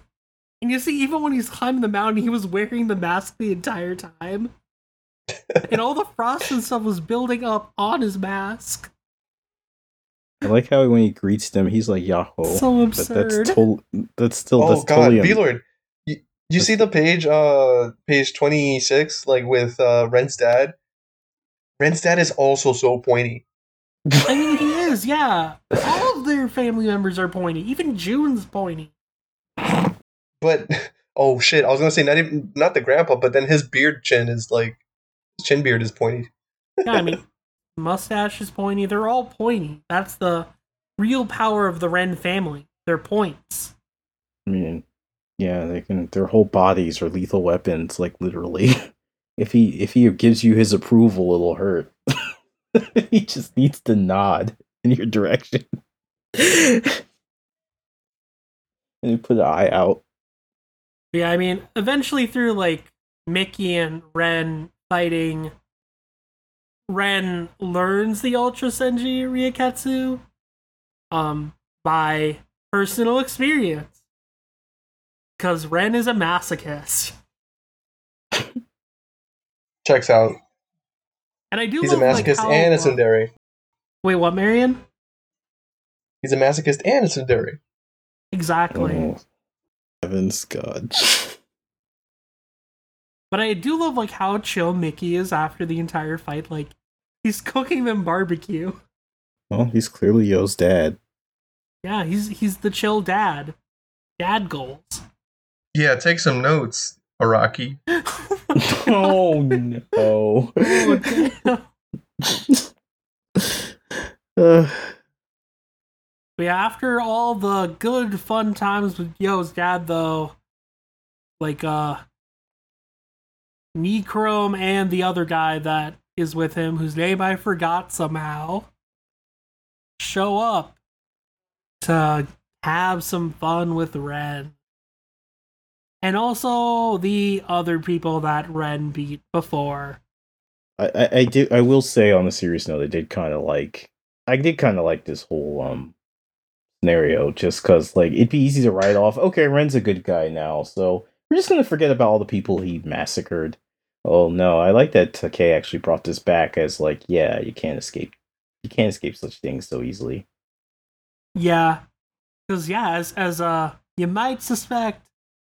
And you see, even when he's climbing the mountain, he was wearing the mask the entire time. And all the frost and stuff was building up on his mask. I like how when he greets them, he's like, Yahoo. So absurd. But that's, to- that's still... Oh, that's God, totally Vlord. You, you see the page, uh, page twenty-six, like with uh, Ren's dad? Ren's dad is also so pointy. I mean, he is, yeah. All of their family members are pointy. Even June's pointy. But, oh shit, I was going to say, not even not the grandpa, but then his beard chin is like, his chin beard is pointy. Yeah, I mean... Mustache is pointy. They're all pointy. That's the real power of the Ren family. Their points. I mean, yeah, they can. Their whole bodies are lethal weapons. Like literally, if he if he gives you his approval, it'll hurt. He just needs to nod in your direction, and he put an eye out. Yeah, I mean, eventually through like Mickey and Ren fighting. Ren learns the Ultra Senji Ryakatsu um, by personal experience. Because Ren is a masochist. Checks out. And I do He's love, a masochist like, and a tsundere. Wait, what, Marion? He's a masochist and a tsundere. Exactly. Oh, heavens, God. But I do love, like, how chill Mickey is after the entire fight. Like, he's cooking them barbecue. Well, he's clearly Yo's dad. Yeah, he's he's the chill dad. Dad goals. Yeah, take some notes, Araki. Oh, no. Oh, uh. But yeah, after all the good, fun times with Yo's dad, though, like, uh... Nichrom and the other guy that is with him, whose name I forgot somehow, show up to have some fun with Ren. And also the other people that Ren beat before. I, I, I do I will say on a serious note, I did kind of like I did kind of like this whole um scenario, just because like it'd be easy to write off. Okay, Ren's a good guy now, so we're just going to forget about all the people he massacred. Oh, no, I like that Takei actually brought this back as, like, yeah, you can't escape. You can't escape such things so easily. Yeah. Because, yeah, as, as uh, you might suspect,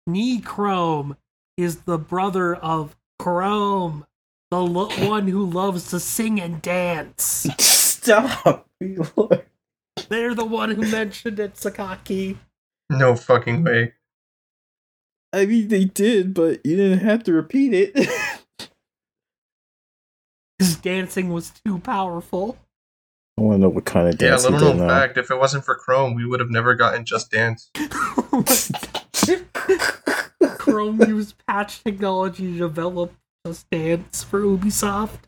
Nichrom is the brother of Chrome, the lo- one who loves to sing and dance. Stop. They're the one who mentioned it, Sakaki. No fucking way. I mean, they did, but you didn't have to repeat it. His dancing was too powerful. I want to know what kind of dance he did. Yeah, little known fact, if it wasn't for Chrome, we would have never gotten Just Dance. Chrome used patch technology to develop Just Dance for Ubisoft.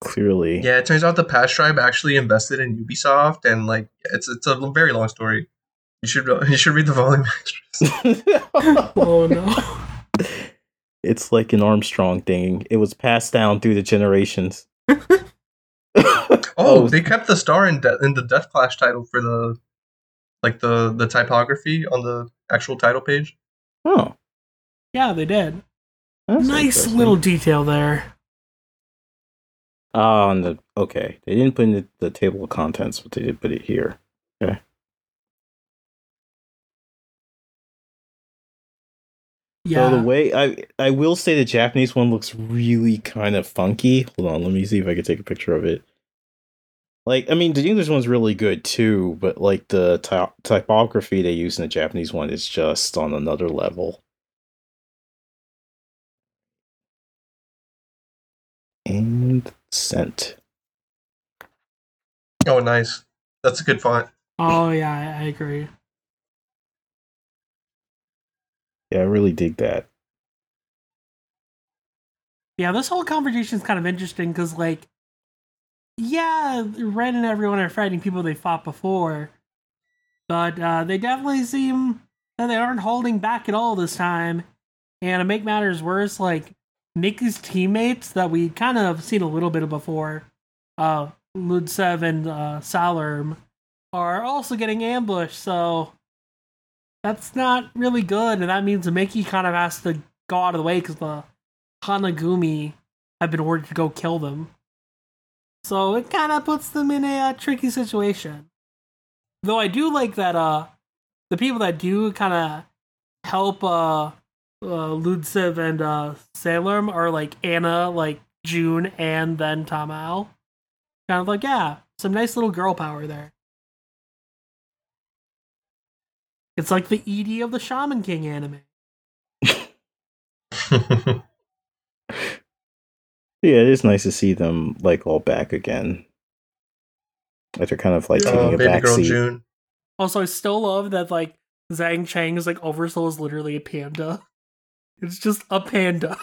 Clearly. Yeah, it turns out the Patch Tribe actually invested in Ubisoft, and like, it's it's a very long story. You should you should read the volume extras. Oh no! It's like an Armstrong thing. It was passed down through the generations. oh, oh, they kept the star in de- in the Death Clash title for the like the, the typography on the actual title page. Oh, yeah, they did. That's nice little detail there. Ah, uh, on the okay, they didn't put in the, the table of contents, but they did put it here. Okay. Yeah. So the way I I will say the Japanese one looks really kind of funky. Hold on, let me see if I can take a picture of it. Like, I mean, the English one's really good too, but like the ty- typography they use in the Japanese one is just on another level. And sent. Oh, nice. That's a good font. Oh yeah, I agree. Yeah, I really dig that. Yeah, this whole conversation is kind of interesting because, like, yeah, Ren and everyone are fighting people they fought before, but uh, they definitely seem that they aren't holding back at all this time. And to make matters worse, like, Nikki's teammates that we kind of seen a little bit of before, uh, Ludsev and uh, Salerm, are also getting ambushed, so... That's not really good, and that means Miki kind of has to go out of the way because the Hanagumi have been ordered to go kill them. So it kind of puts them in a uh, tricky situation. Though I do like that uh, the people that do kind of help uh, uh, Ludsev and uh, Salerm are like Anna, like June, and then Tamao. Kind of like, yeah, some nice little girl power there. It's like the Edie of the Shaman King anime. Yeah, it is nice to see them like all back again. Like they're kind of like oh, taking a baby back girl seat. June. Also, I still love that like Zang Ching is like Oversoul is literally a panda. It's just a panda.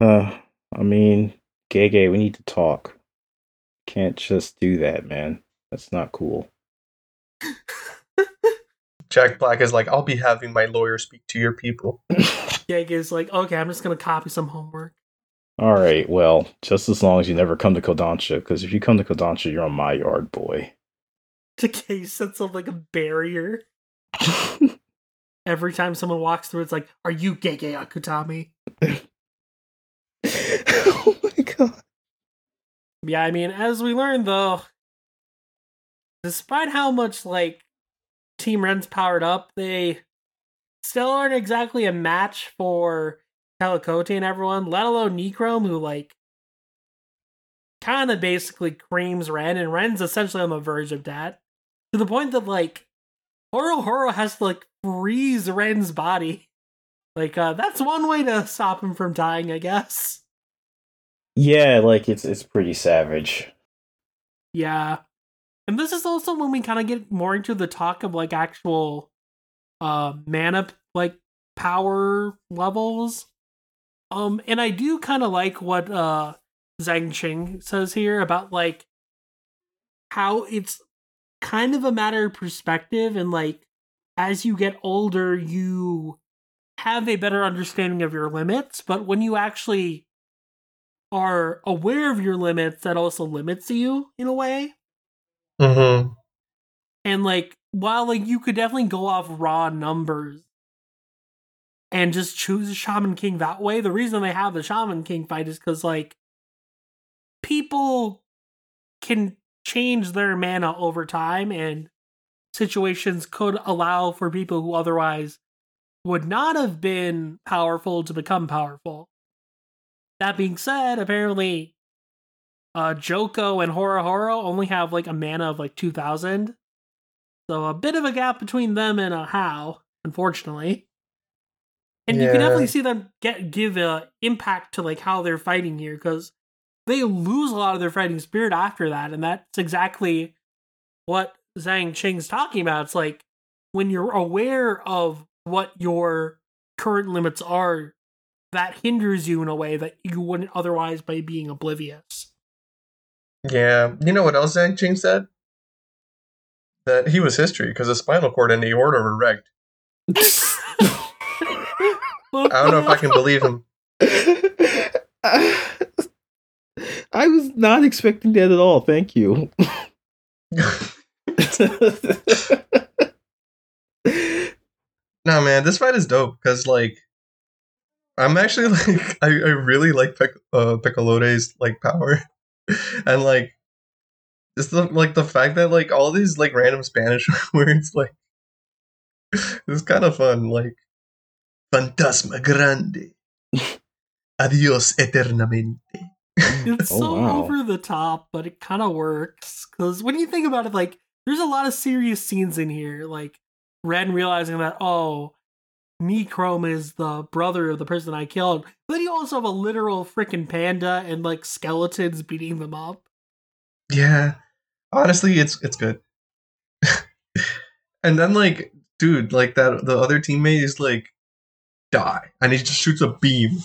Uh, I mean, Gege, we need to talk. Can't just do that, man. That's not cool. Jack Black is like, I'll be having my lawyer speak to your people. Jack is like, okay, I'm just going to copy some homework. All right, well, just as long as you never come to Kodansha, because if you come to Kodansha, you're on my yard, boy. Takei sets up like a barrier. Every time someone walks through, it's like, are you Gege Akutami? Oh my god. Yeah, I mean, as we learned, though, despite how much, like, Team Ren's powered up, they still aren't exactly a match for Calicote and everyone, let alone Nichrom, who, like, kind of basically creams Ren, and Ren's essentially on the verge of that, to the point that, like, Horohoro has to, like, freeze Ren's body. Like, uh, that's one way to stop him from dying, I guess. Yeah, like, it's it's pretty savage. Yeah. And this is also when we kind of get more into the talk of, like, actual uh, mana, like, power levels. Um, and I do kind of like what uh, Zang Ching says here about, like, how it's kind of a matter of perspective. And, like, as you get older, you have a better understanding of your limits. But when you actually are aware of your limits, that also limits you in a way. Mm-hmm. And like while like you could definitely go off raw numbers and just choose a Shaman King that way, the reason they have the Shaman King fight is because like people can change their mana over time and situations could allow for people who otherwise would not have been powerful to become powerful. That being said, apparently Uh, Joko and Horohoro only have, like, a mana of, like, two thousand. So a bit of a gap between them and a Hao, unfortunately. And yeah. You can definitely see them get give a impact to, like, how they're fighting here, because they lose a lot of their fighting spirit after that, and that's exactly what Zhang Qing's talking about. It's like, when you're aware of what your current limits are, that hinders you in a way that you wouldn't otherwise by being oblivious. Yeah, you know what else Zang Ching said? that he was history because his spinal cord and aorta were wrecked. I don't know if I can believe him. I was not expecting that at all. Thank you. No, man, this fight is dope because, like, I'm actually like, I, I really like Pic- uh, Piccolote's like power, and like, it's the like the fact that like all these like random Spanish words like, it's kind of fun. Like, Fantasma Grande, Adios Eternamente. It's oh, so wow. over the top, but it kind of works because when you think about it, like, there's a lot of serious scenes in here, like Ren realizing that oh, Nichrom is the brother of the person I killed, but you also have a literal freaking panda and like skeletons beating them up. Yeah, honestly, it's it's good. And then like, dude, like that the other teammate is like, die, and he just shoots a beam.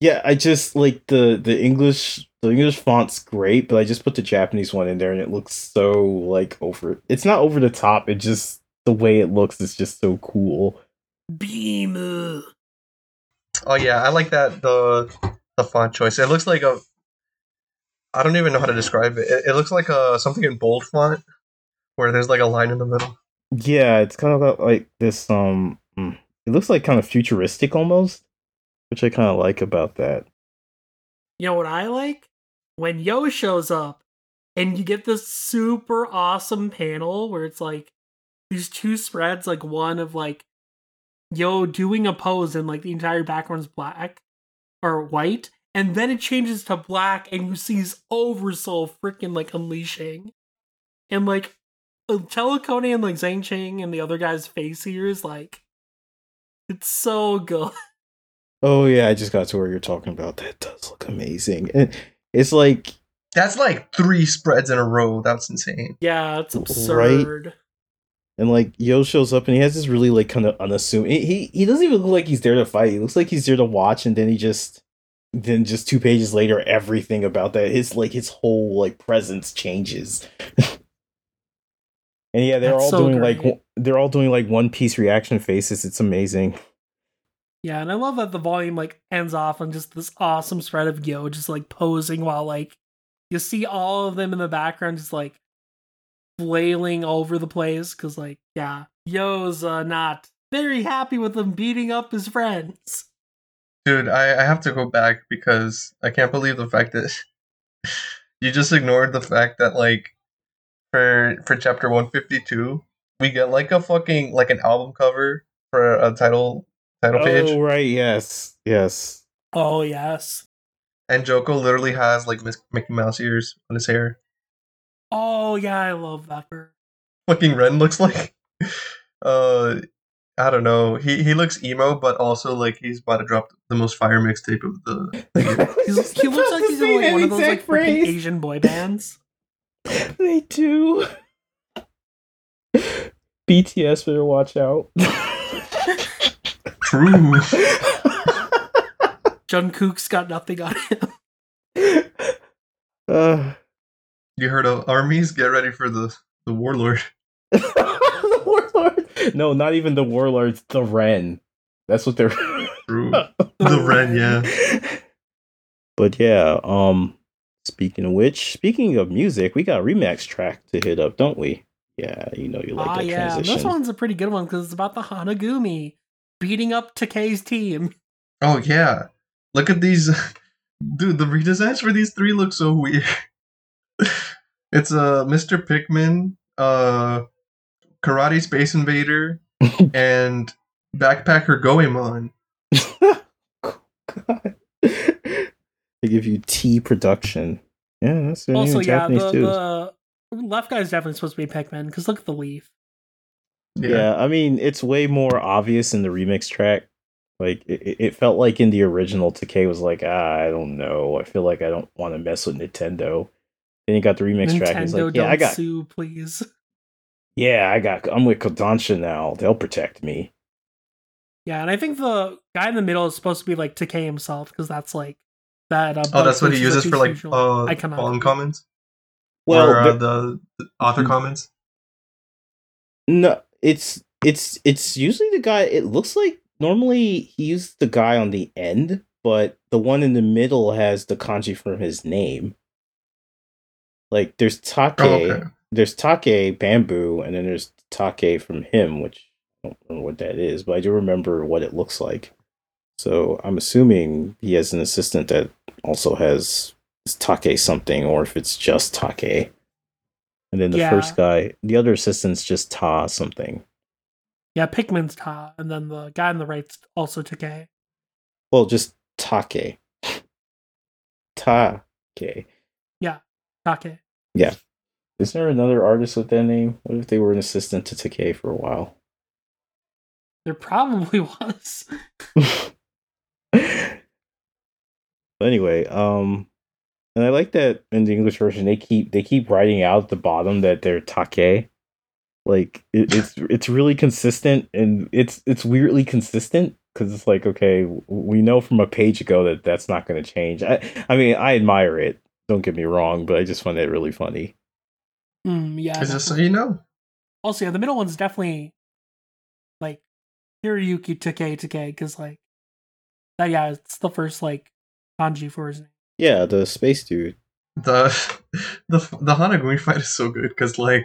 Yeah, I just like the, the English the English font's great, but I just put the Japanese one in there and it looks so like over it's not over the top, it just the way it looks is just so cool. Beam. Oh yeah, I like that the the font choice. It looks like a I don't even know how to describe it. It, it looks like a something in bold font where there's like a line in the middle. Yeah, it's kind of like this um it looks like kind of futuristic almost. Which I kind of like about that. You know what I like? When Yo shows up and you get this super awesome panel where it's like these two spreads, like one of like Yo doing a pose and like the entire background's black or white. And then it changes to black and you see his Oversoul freaking like unleashing. And like Telecone and like Zang Ching and the other guy's face here is like, it's so good. Oh yeah, I just got to where you're talking about. That does look amazing. And it's like that's like three spreads in a row. That's insane. Yeah, it's absurd. Right? And like Yo shows up and he has this really like kind of unassuming. He he doesn't even look like he's there to fight. He looks like he's there to watch. And then he just then just two pages later, everything about that his like his whole like presence changes. And yeah, they're that's all so doing great. like they're all doing like One Piece reaction faces. It's amazing. Yeah, and I love that the volume, like, ends off on just this awesome spread of Yo just, like, posing while, like, you see all of them in the background just, like, flailing over the place. Because, like, yeah, Yo's uh, not very happy with them beating up his friends. Dude, I, I have to go back because I can't believe the fact that you just ignored the fact that, like, for for chapter one fifty-two, we get, like, a fucking, like, an album cover for a title... title page. Oh, right, yes. Yes. Oh, yes. And Joko literally has, like, Mickey Mouse ears on his hair. Oh, yeah, I love that bird. Fucking Ren looks like... Uh, I don't know. He he looks emo, but also, like, he's about to drop the most fire mixtape of the... Like, he looks, he looks like he's in, like, one of those, like, freaking Asian boy bands. They do. B T S better watch out. True. Jungkook's got nothing on him. Uh, you heard of armies? Get ready for the, the warlord. The warlord? No, not even the warlords. The Ren. That's what they're. True. The Ren, yeah. But yeah. Um. Speaking of which, speaking of music, we got a Remax track to hit up, don't we? Yeah, you know you like uh, that yeah. transition. This one's a pretty good one because it's about the Hanagumi. Beating up Takei's team. Oh, yeah. Look at these. Dude, the redesigns for these three look so weird. It's uh, Mister Pikmin, uh, Karate Space Invader, and Backpacker Goemon. God. They give you T production. Yeah, that's their also, name in yeah, Japanese, the, too. The left guy's definitely supposed to be Pikmin, because look at the leaf. Yeah. yeah, I mean, it's way more obvious in the remix track. Like, it, it felt like in the original, Takei was like, ah, I don't know. I feel like I don't want to mess with Nintendo. Then you got the remix Nintendo track. It's like, yeah, I got. Sue, please. Yeah, I got. I'm with Kodansha now. They'll protect me. Yeah, and I think the guy in the middle is supposed to be like Takei himself because that's like that. Uh, oh, that's what he uses for like uh, column comments. Well, or, uh, the, the author mm-hmm. comments. No, it's it's it's usually the guy. It looks like normally he used the guy on the end, but the one in the middle has the kanji from his name. Like there's Takei, oh, okay. there's Takei Bamboo, and then there's Takei from him, which I don't remember what that is, but I do remember what it looks like. So I'm assuming he has an assistant that also has Takei something, or if it's just Takei. And then the yeah. first guy, the other assistant's just Ta something. Yeah, Pikmin's Ta, and then the guy on the right's also Takei. Well, just Takei. Takei. Yeah, Takei. Yeah. Is there another artist with that name? What if they were an assistant to Takei for a while? There probably was. But anyway, um... and I like that in the English version they keep they keep writing out at the bottom that they're Takei. Like it, it's it's really consistent, and it's it's weirdly consistent because it's like, okay, we know from a page ago that that's not going to change. I I mean I admire it. Don't get me wrong, but I just find that really funny. Mm, yeah, is this so you know? Also, yeah, the middle one's definitely like Hiroyuki Takei Takei because like that yeah, it's the first like kanji for his name. Yeah, the space dude. The the the Hanagumi fight is so good because like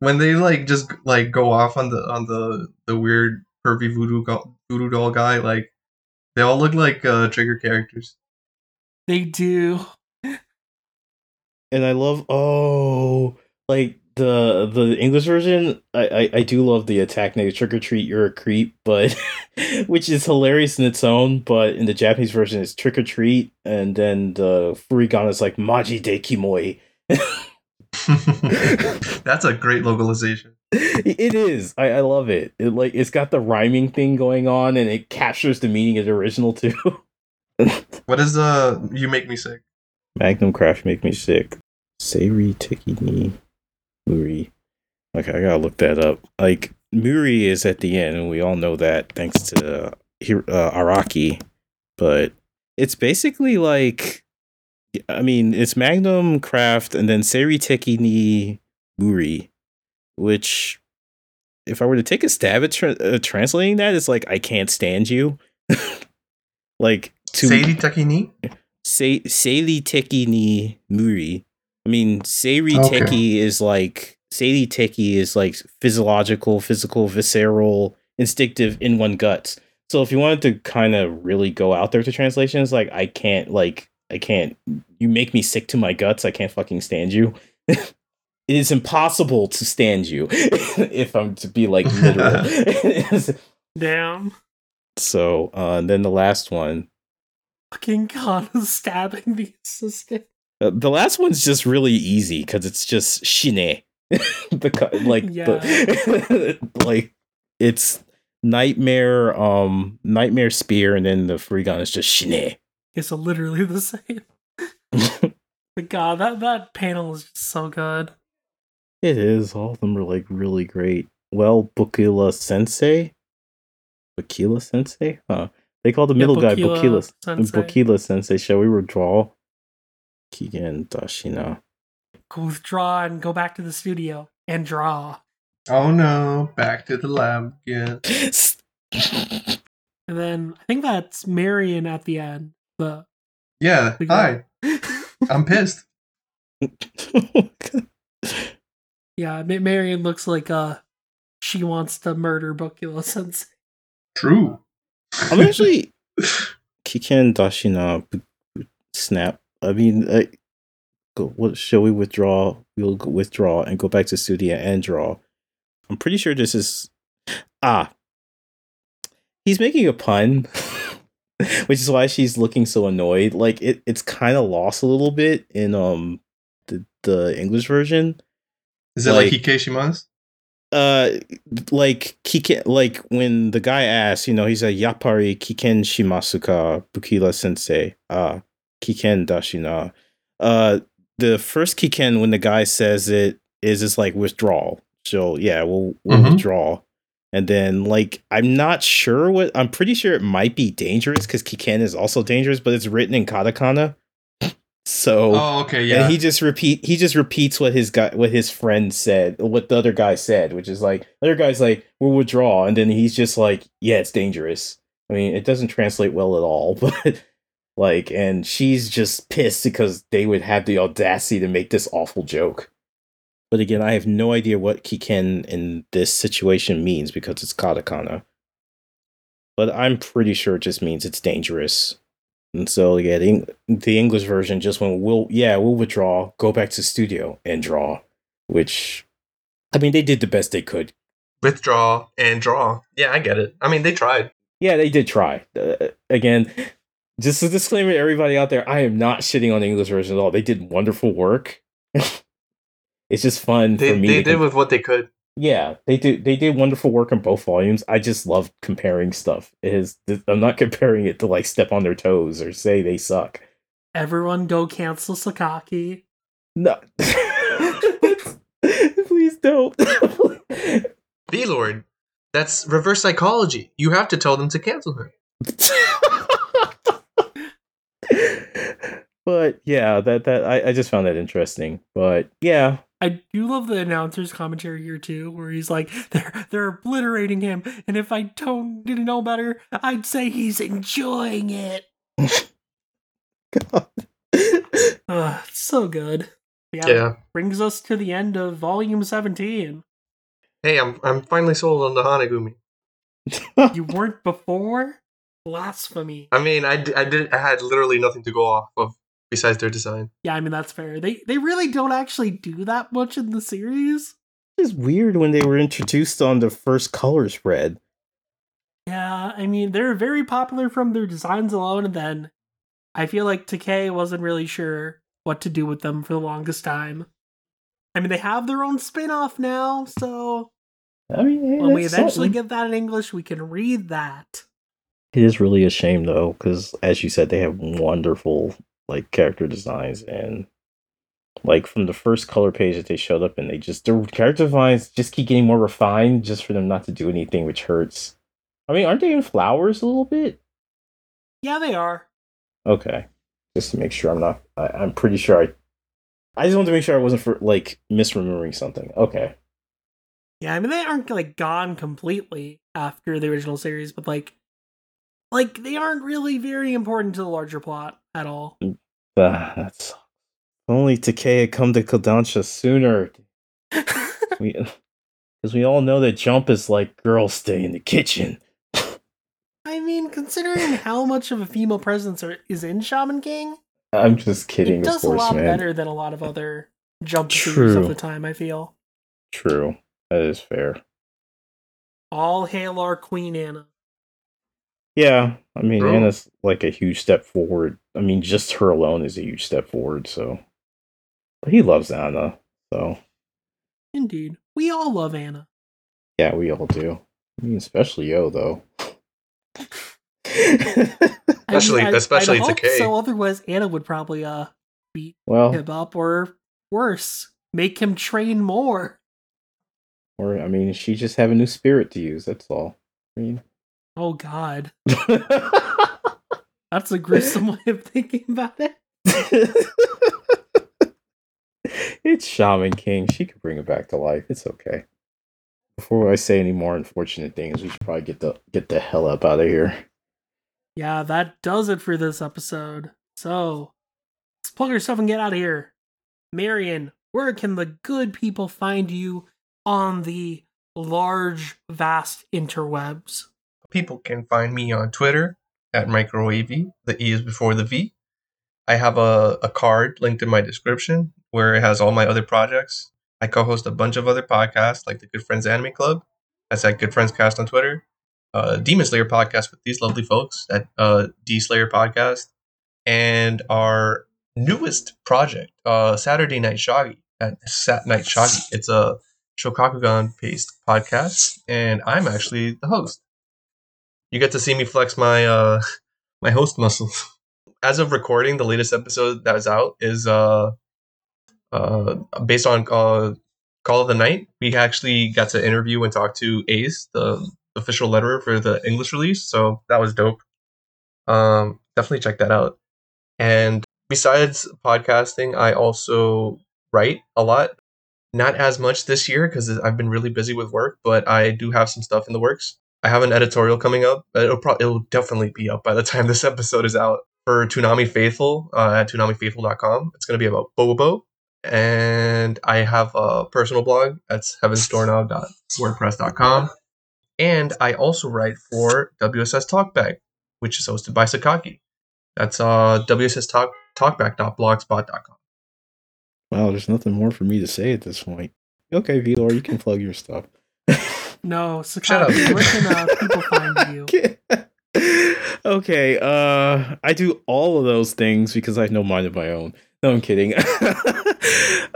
when they like just like go off on the on the, the weird pervy voodoo go- voodoo doll guy, like they all look like uh, trigger characters. They do. And I love oh like the the English version. I, I, I do love the attack native trick or treat. You're a creep, but which is hilarious in its own. But in the Japanese version, it's trick or treat, and then the Furigana is like Maji de Kimoi. That's a great localization. It is. I, I love it. It like it's got the rhyming thing going on, and it captures the meaning of the original too. What is uh you make me sick? Magnum Crash make me sick. Seiri Tiki ni. Muri. Okay, I gotta look that up. Like, Muri is at the end, and we all know that thanks to uh, uh, Araki. But it's basically like, I mean, it's Magnum Craft and then Seiri Teki ni Muri, which, if I were to take a stab at tra- uh, translating that, it's like, I can't stand you. Like, to. Seiri Teki ni? Se- Seiri Teki ni Muri. I mean, Seiri okay. Teki is like Seiri Teki is like physiological, physical, visceral, instinctive in one guts. So if you wanted to kind of really go out there to translations, like I can't, like I can't. You make me sick to my guts. I can't fucking stand you. It is impossible to stand you if I'm to be like literal. Damn. So uh, and then the last one. Fucking God, stabbing the assistant. Uh, the last one's just really easy because it's just shine. the, like, yeah. the, like it's nightmare, um, nightmare spear, and then the Furigana is just shine. It's literally the same. But God, that, that panel is just so good. It is. All of them are like really great. Well, Bukila Sensei, Bukila Sensei, huh? They call the middle yeah, Bukila guy Bukila Sensei. Bukila Sensei. Shall we withdraw? Kigen Dashina. Withdraw and go back to the studio and draw. Oh no, back to the lab again. And then I think that's Marion at the end. The Yeah, the hi. I'm pissed. Yeah, Marion looks like uh she wants to murder Bukula Sensei. True. I'm actually Kigen Dashina snap. I mean, I, go, what shall we withdraw? We'll withdraw and go back to studio and draw. I'm pretty sure this is ah. He's making a pun, which is why she's looking so annoyed. Like it, it's kind of lost a little bit in um the the English version. Is it like, like Hikeshima's? Uh, like Kiken, like when the guy asks, you know, he's a Yapari Kiken Shimasuka Bukila Sensei. Ah. Kiken Dashina. Uh, the first Kiken, when the guy says it, is it's like withdrawal. So, yeah, we'll, we'll mm-hmm. withdraw. And then, like, I'm not sure what... I'm pretty sure it might be dangerous, because Kiken is also dangerous, but it's written in katakana. So oh, okay, yeah. And he just repeat he just repeats what his guy what his friend said, what the other guy said, which is like the other guy's like, we'll withdraw, and then he's just like, yeah, it's dangerous. I mean, it doesn't translate well at all, but like, and she's just pissed because they would have the audacity to make this awful joke. But again, I have no idea what Kiken in this situation means because it's katakana. But I'm pretty sure it just means it's dangerous. And so, yeah, the, the English version just went, we'll, yeah, we'll withdraw, go back to studio and draw, which, I mean, they did the best they could. Withdraw and draw. Yeah, I get it. I mean, they tried. Yeah, they did try. Uh, again, just a disclaimer to everybody out there, I am not shitting on the English version at all. They did wonderful work. It's just fun they, for me. They did comp- with what they could. Yeah, they did. They did wonderful work in both volumes. I just love comparing stuff. It is, I'm not comparing it to like step on their toes or say they suck. Everyone, go cancel Sakaki. No, please don't. Vlord, that's reverse psychology. You have to tell them to cancel her. But yeah, that that I, I just found that interesting. But yeah. I do love the announcer's commentary here too, where he's like, they're they're obliterating him, and if I don't didn't know better, I'd say he's enjoying it. God. Uh, it's so good. Yeah, yeah. Brings us to the end of volume seventeen. Hey, I'm I'm finally sold on the Hanagumi. You weren't before? Blasphemy. I mean, I, d- I did I had literally nothing to go off of. Besides their design. Yeah, I mean, that's fair. They they really don't actually do that much in the series. It's weird when they were introduced on the first color spread. Yeah, I mean, they're very popular from their designs alone, and then I feel like Takei wasn't really sure what to do with them for the longest time. I mean, they have their own spin-off now, so I mean, hey, when we eventually something. Get that in English, we can read that. It is really a shame, though, because as you said, they have wonderful like character designs, and like from the first color page that they showed up and they just their character designs just keep getting more refined just for them not to do anything, which hurts. I mean, aren't they in flowers a little bit? Yeah, they are. Okay, just to make sure I'm not I, I'm pretty sure I I just wanted to make sure I wasn't for like misremembering something. Okay. Yeah, I mean, they aren't like gone completely after the original series, but like like they aren't really very important to the larger plot at all. Uh, that's only Takei had come to Kodansha sooner. Because we, we all know that Jump is like, girls stay in the kitchen. I mean, considering how much of a female presence are, is in Shaman King, I'm just kidding. It does of course, a lot man. better than a lot of other Jump series of the time. I feel true. That is fair. All hail our Queen Anna. Yeah, I mean, oh. Anna's like a huge step forward. I mean, just her alone is a huge step forward, so. But he loves Anna, so. Indeed. We all love Anna. Yeah, we all do. I mean, especially Yo, though. especially I mean, I, especially Takei. So otherwise, Anna would probably uh beat well, him up, or worse, make him train more. Or, I mean, she just have a new spirit to use, that's all. I mean. Oh, God. That's a gruesome way of thinking about it. It's Shaman King. She could bring it back to life. It's okay. Before I say any more unfortunate things, we should probably get the get the hell up out of here. Yeah, that does it for this episode. So, let's plug yourself and get out of here. Marion, where can the good people find you on the large, vast interwebs? People can find me on Twitter at microwavy. The E is before the V. I have a, a card linked in my description where it has all my other projects. I co-host a bunch of other podcasts like the Good Friends Anime Club. That's at Good Friends Cast on Twitter. Uh, Demon Slayer Podcast with these lovely folks at uh, D Slayer Podcast. And our newest project, uh, Saturday Night Shogi at Sat Night Shogi. It's a Shogakukan-based podcast, and I'm actually the host. You get to see me flex my uh, my host muscles. As of recording, the latest episode that is out is uh, uh, based on uh, Call of the Night. We actually got to interview and talk to Ace, the official letterer for the English release. So that was dope. Um, definitely check that out. And Besides podcasting, I also write a lot. Not as much this year because I've been really busy with work, but I do have some stuff in the works. I have an editorial coming up. It'll probably it'll definitely be up by the time this episode is out for Toonami Faithful uh, at toonami faithful dot com. It's going to be about Bobo, and I have a personal blog. That's heavens doorknob dot wordpress dot com, and I also write for W S S Talkback, which is hosted by Sakaki. That's uh, w s s talkback dot blogspot dot com. Wow, there's nothing more for me to say at this point. Okay, Vlord, you can plug your stuff. No, Sakaki, where can uh, people find you? Okay, uh, I do all of those things because I have no mind of my own. No, I'm kidding. uh,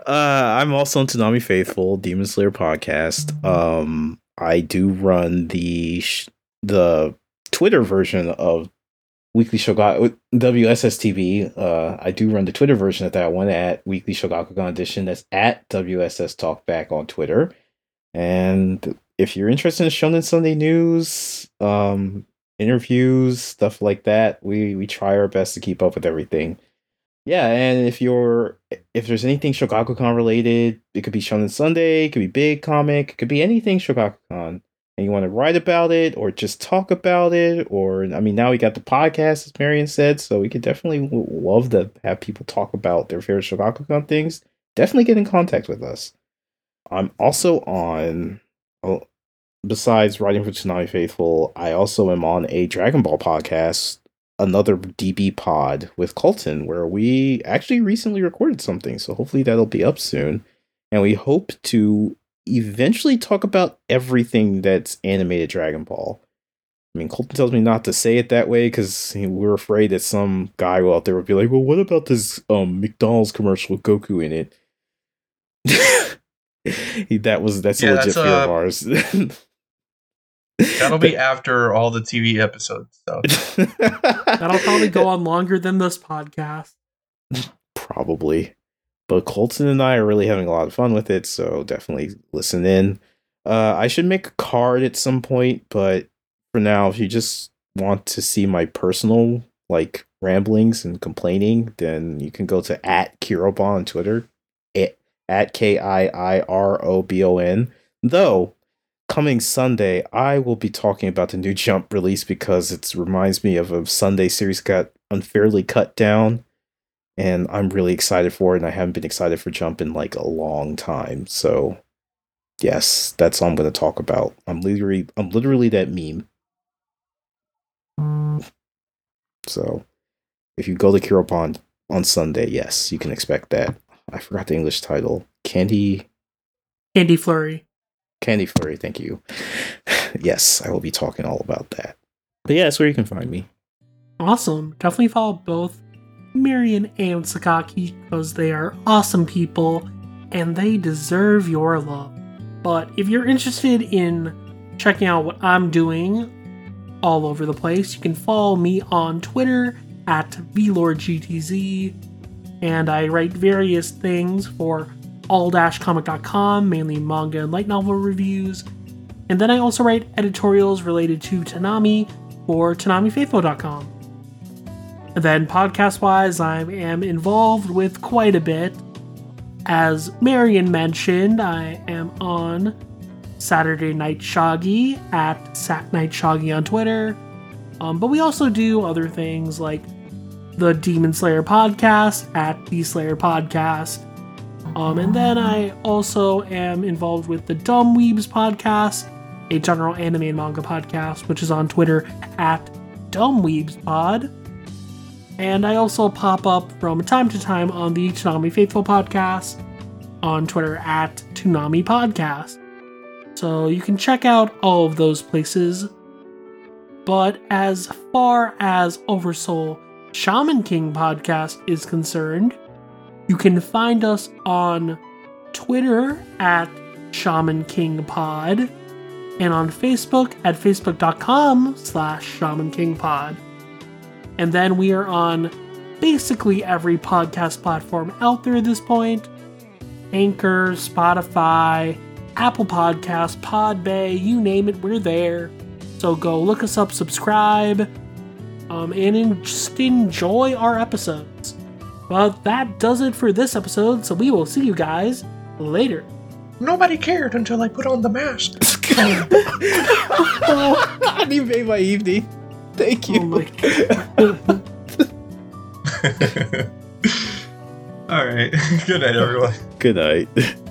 I'm also on Toonami Faithful, Demon Slayer Podcast. Um, I do run the sh- the Twitter version of Weekly Shogakukan W S S T V. Uh, I do run the Twitter version of that one at Weekly Shogakukan Edition. That's at W S S Talkback on Twitter. And if you're interested in Shonen Sunday news, um, interviews, stuff like that, we we try our best to keep up with everything. Yeah, and if you're if there's anything Shogakukan related, it could be Shonen Sunday, it could be Big Comic, it could be anything Shogakukan. And you want to write about it or just talk about it, or I mean, now we got the podcast, as Marion said, so we could definitely love to have people talk about their favorite Shogakukan things. Definitely get in contact with us. I'm also on, well, besides writing for Toonami Faithful, I also am on a Dragon Ball podcast, another D B pod with Colton, where we actually recently recorded something, so hopefully that'll be up soon. And we hope to eventually talk about everything that's animated Dragon Ball. I mean, Colton tells me not to say it that way because we're afraid that some guy out there would be like, well, what about this um, McDonald's commercial with Goku in it? that was that's yeah, a legit that's, uh, fear of ours. That'll be after all the T V episodes, though. That'll probably go on longer than this podcast. Probably. But Colton and I are really having a lot of fun with it, so definitely listen in. Uh, I should make a card at some point, but for now, if you just want to see my personal like ramblings and complaining, then you can go to at Kirobon on Twitter, at K I I R O B O N. Though, coming Sunday, I will be talking about the new Jump release because it reminds me of a Sunday series got unfairly cut down. And I'm really excited for it, and I haven't been excited for Jump in, like, a long time. So, yes, that's all I'm going to talk about. I'm literally I'm literally that meme. So, if you go to Kirobon on Sunday, yes, you can expect that. I forgot the English title. Candy... Candy Flurry. Candy Flurry, thank you. Yes, I will be talking all about that. But yeah, that's where you can find me. Awesome. Definitely follow both Marion and Sakaki because they are awesome people and they deserve your love. But if you're interested in checking out what I'm doing all over the place, you can follow me on Twitter at Vlord G T Z, and I write various things for all dash comic dot com, mainly manga and light novel reviews, and then I also write editorials related to Toonami for toonami faithful dot com. And then podcast-wise, I am involved with quite a bit. As Marion mentioned, I am on Saturday Night Shogi at Sat Night Shogi on Twitter. Um, but we also do other things like the Demon Slayer Podcast at The Slayer Podcast. Um, and then I also am involved with the Dumb Weebs Podcast, a general anime and manga podcast, which is on Twitter at Dumb Weebs Pod. And I also pop up from time to time on the Toonami Faithful Podcast on Twitter at Toonami Podcast. So you can check out all of those places. But as far as Oversoul Shaman King Podcast is concerned, you can find us on Twitter at Shaman King Pod and on Facebook at facebook.com slash Shaman King Pod. And then we are on basically every podcast platform out there at this point. Anchor, Spotify, Apple Podcasts, Podbay, you name it, we're there. So go look us up, subscribe, um, and in- just enjoy our episodes. Well, that does it for this episode, so we will see you guys later. Nobody cared until I put on the mask. Oh, you made my evening. Thank you. Oh my God. All right. Good night, everyone. Good night.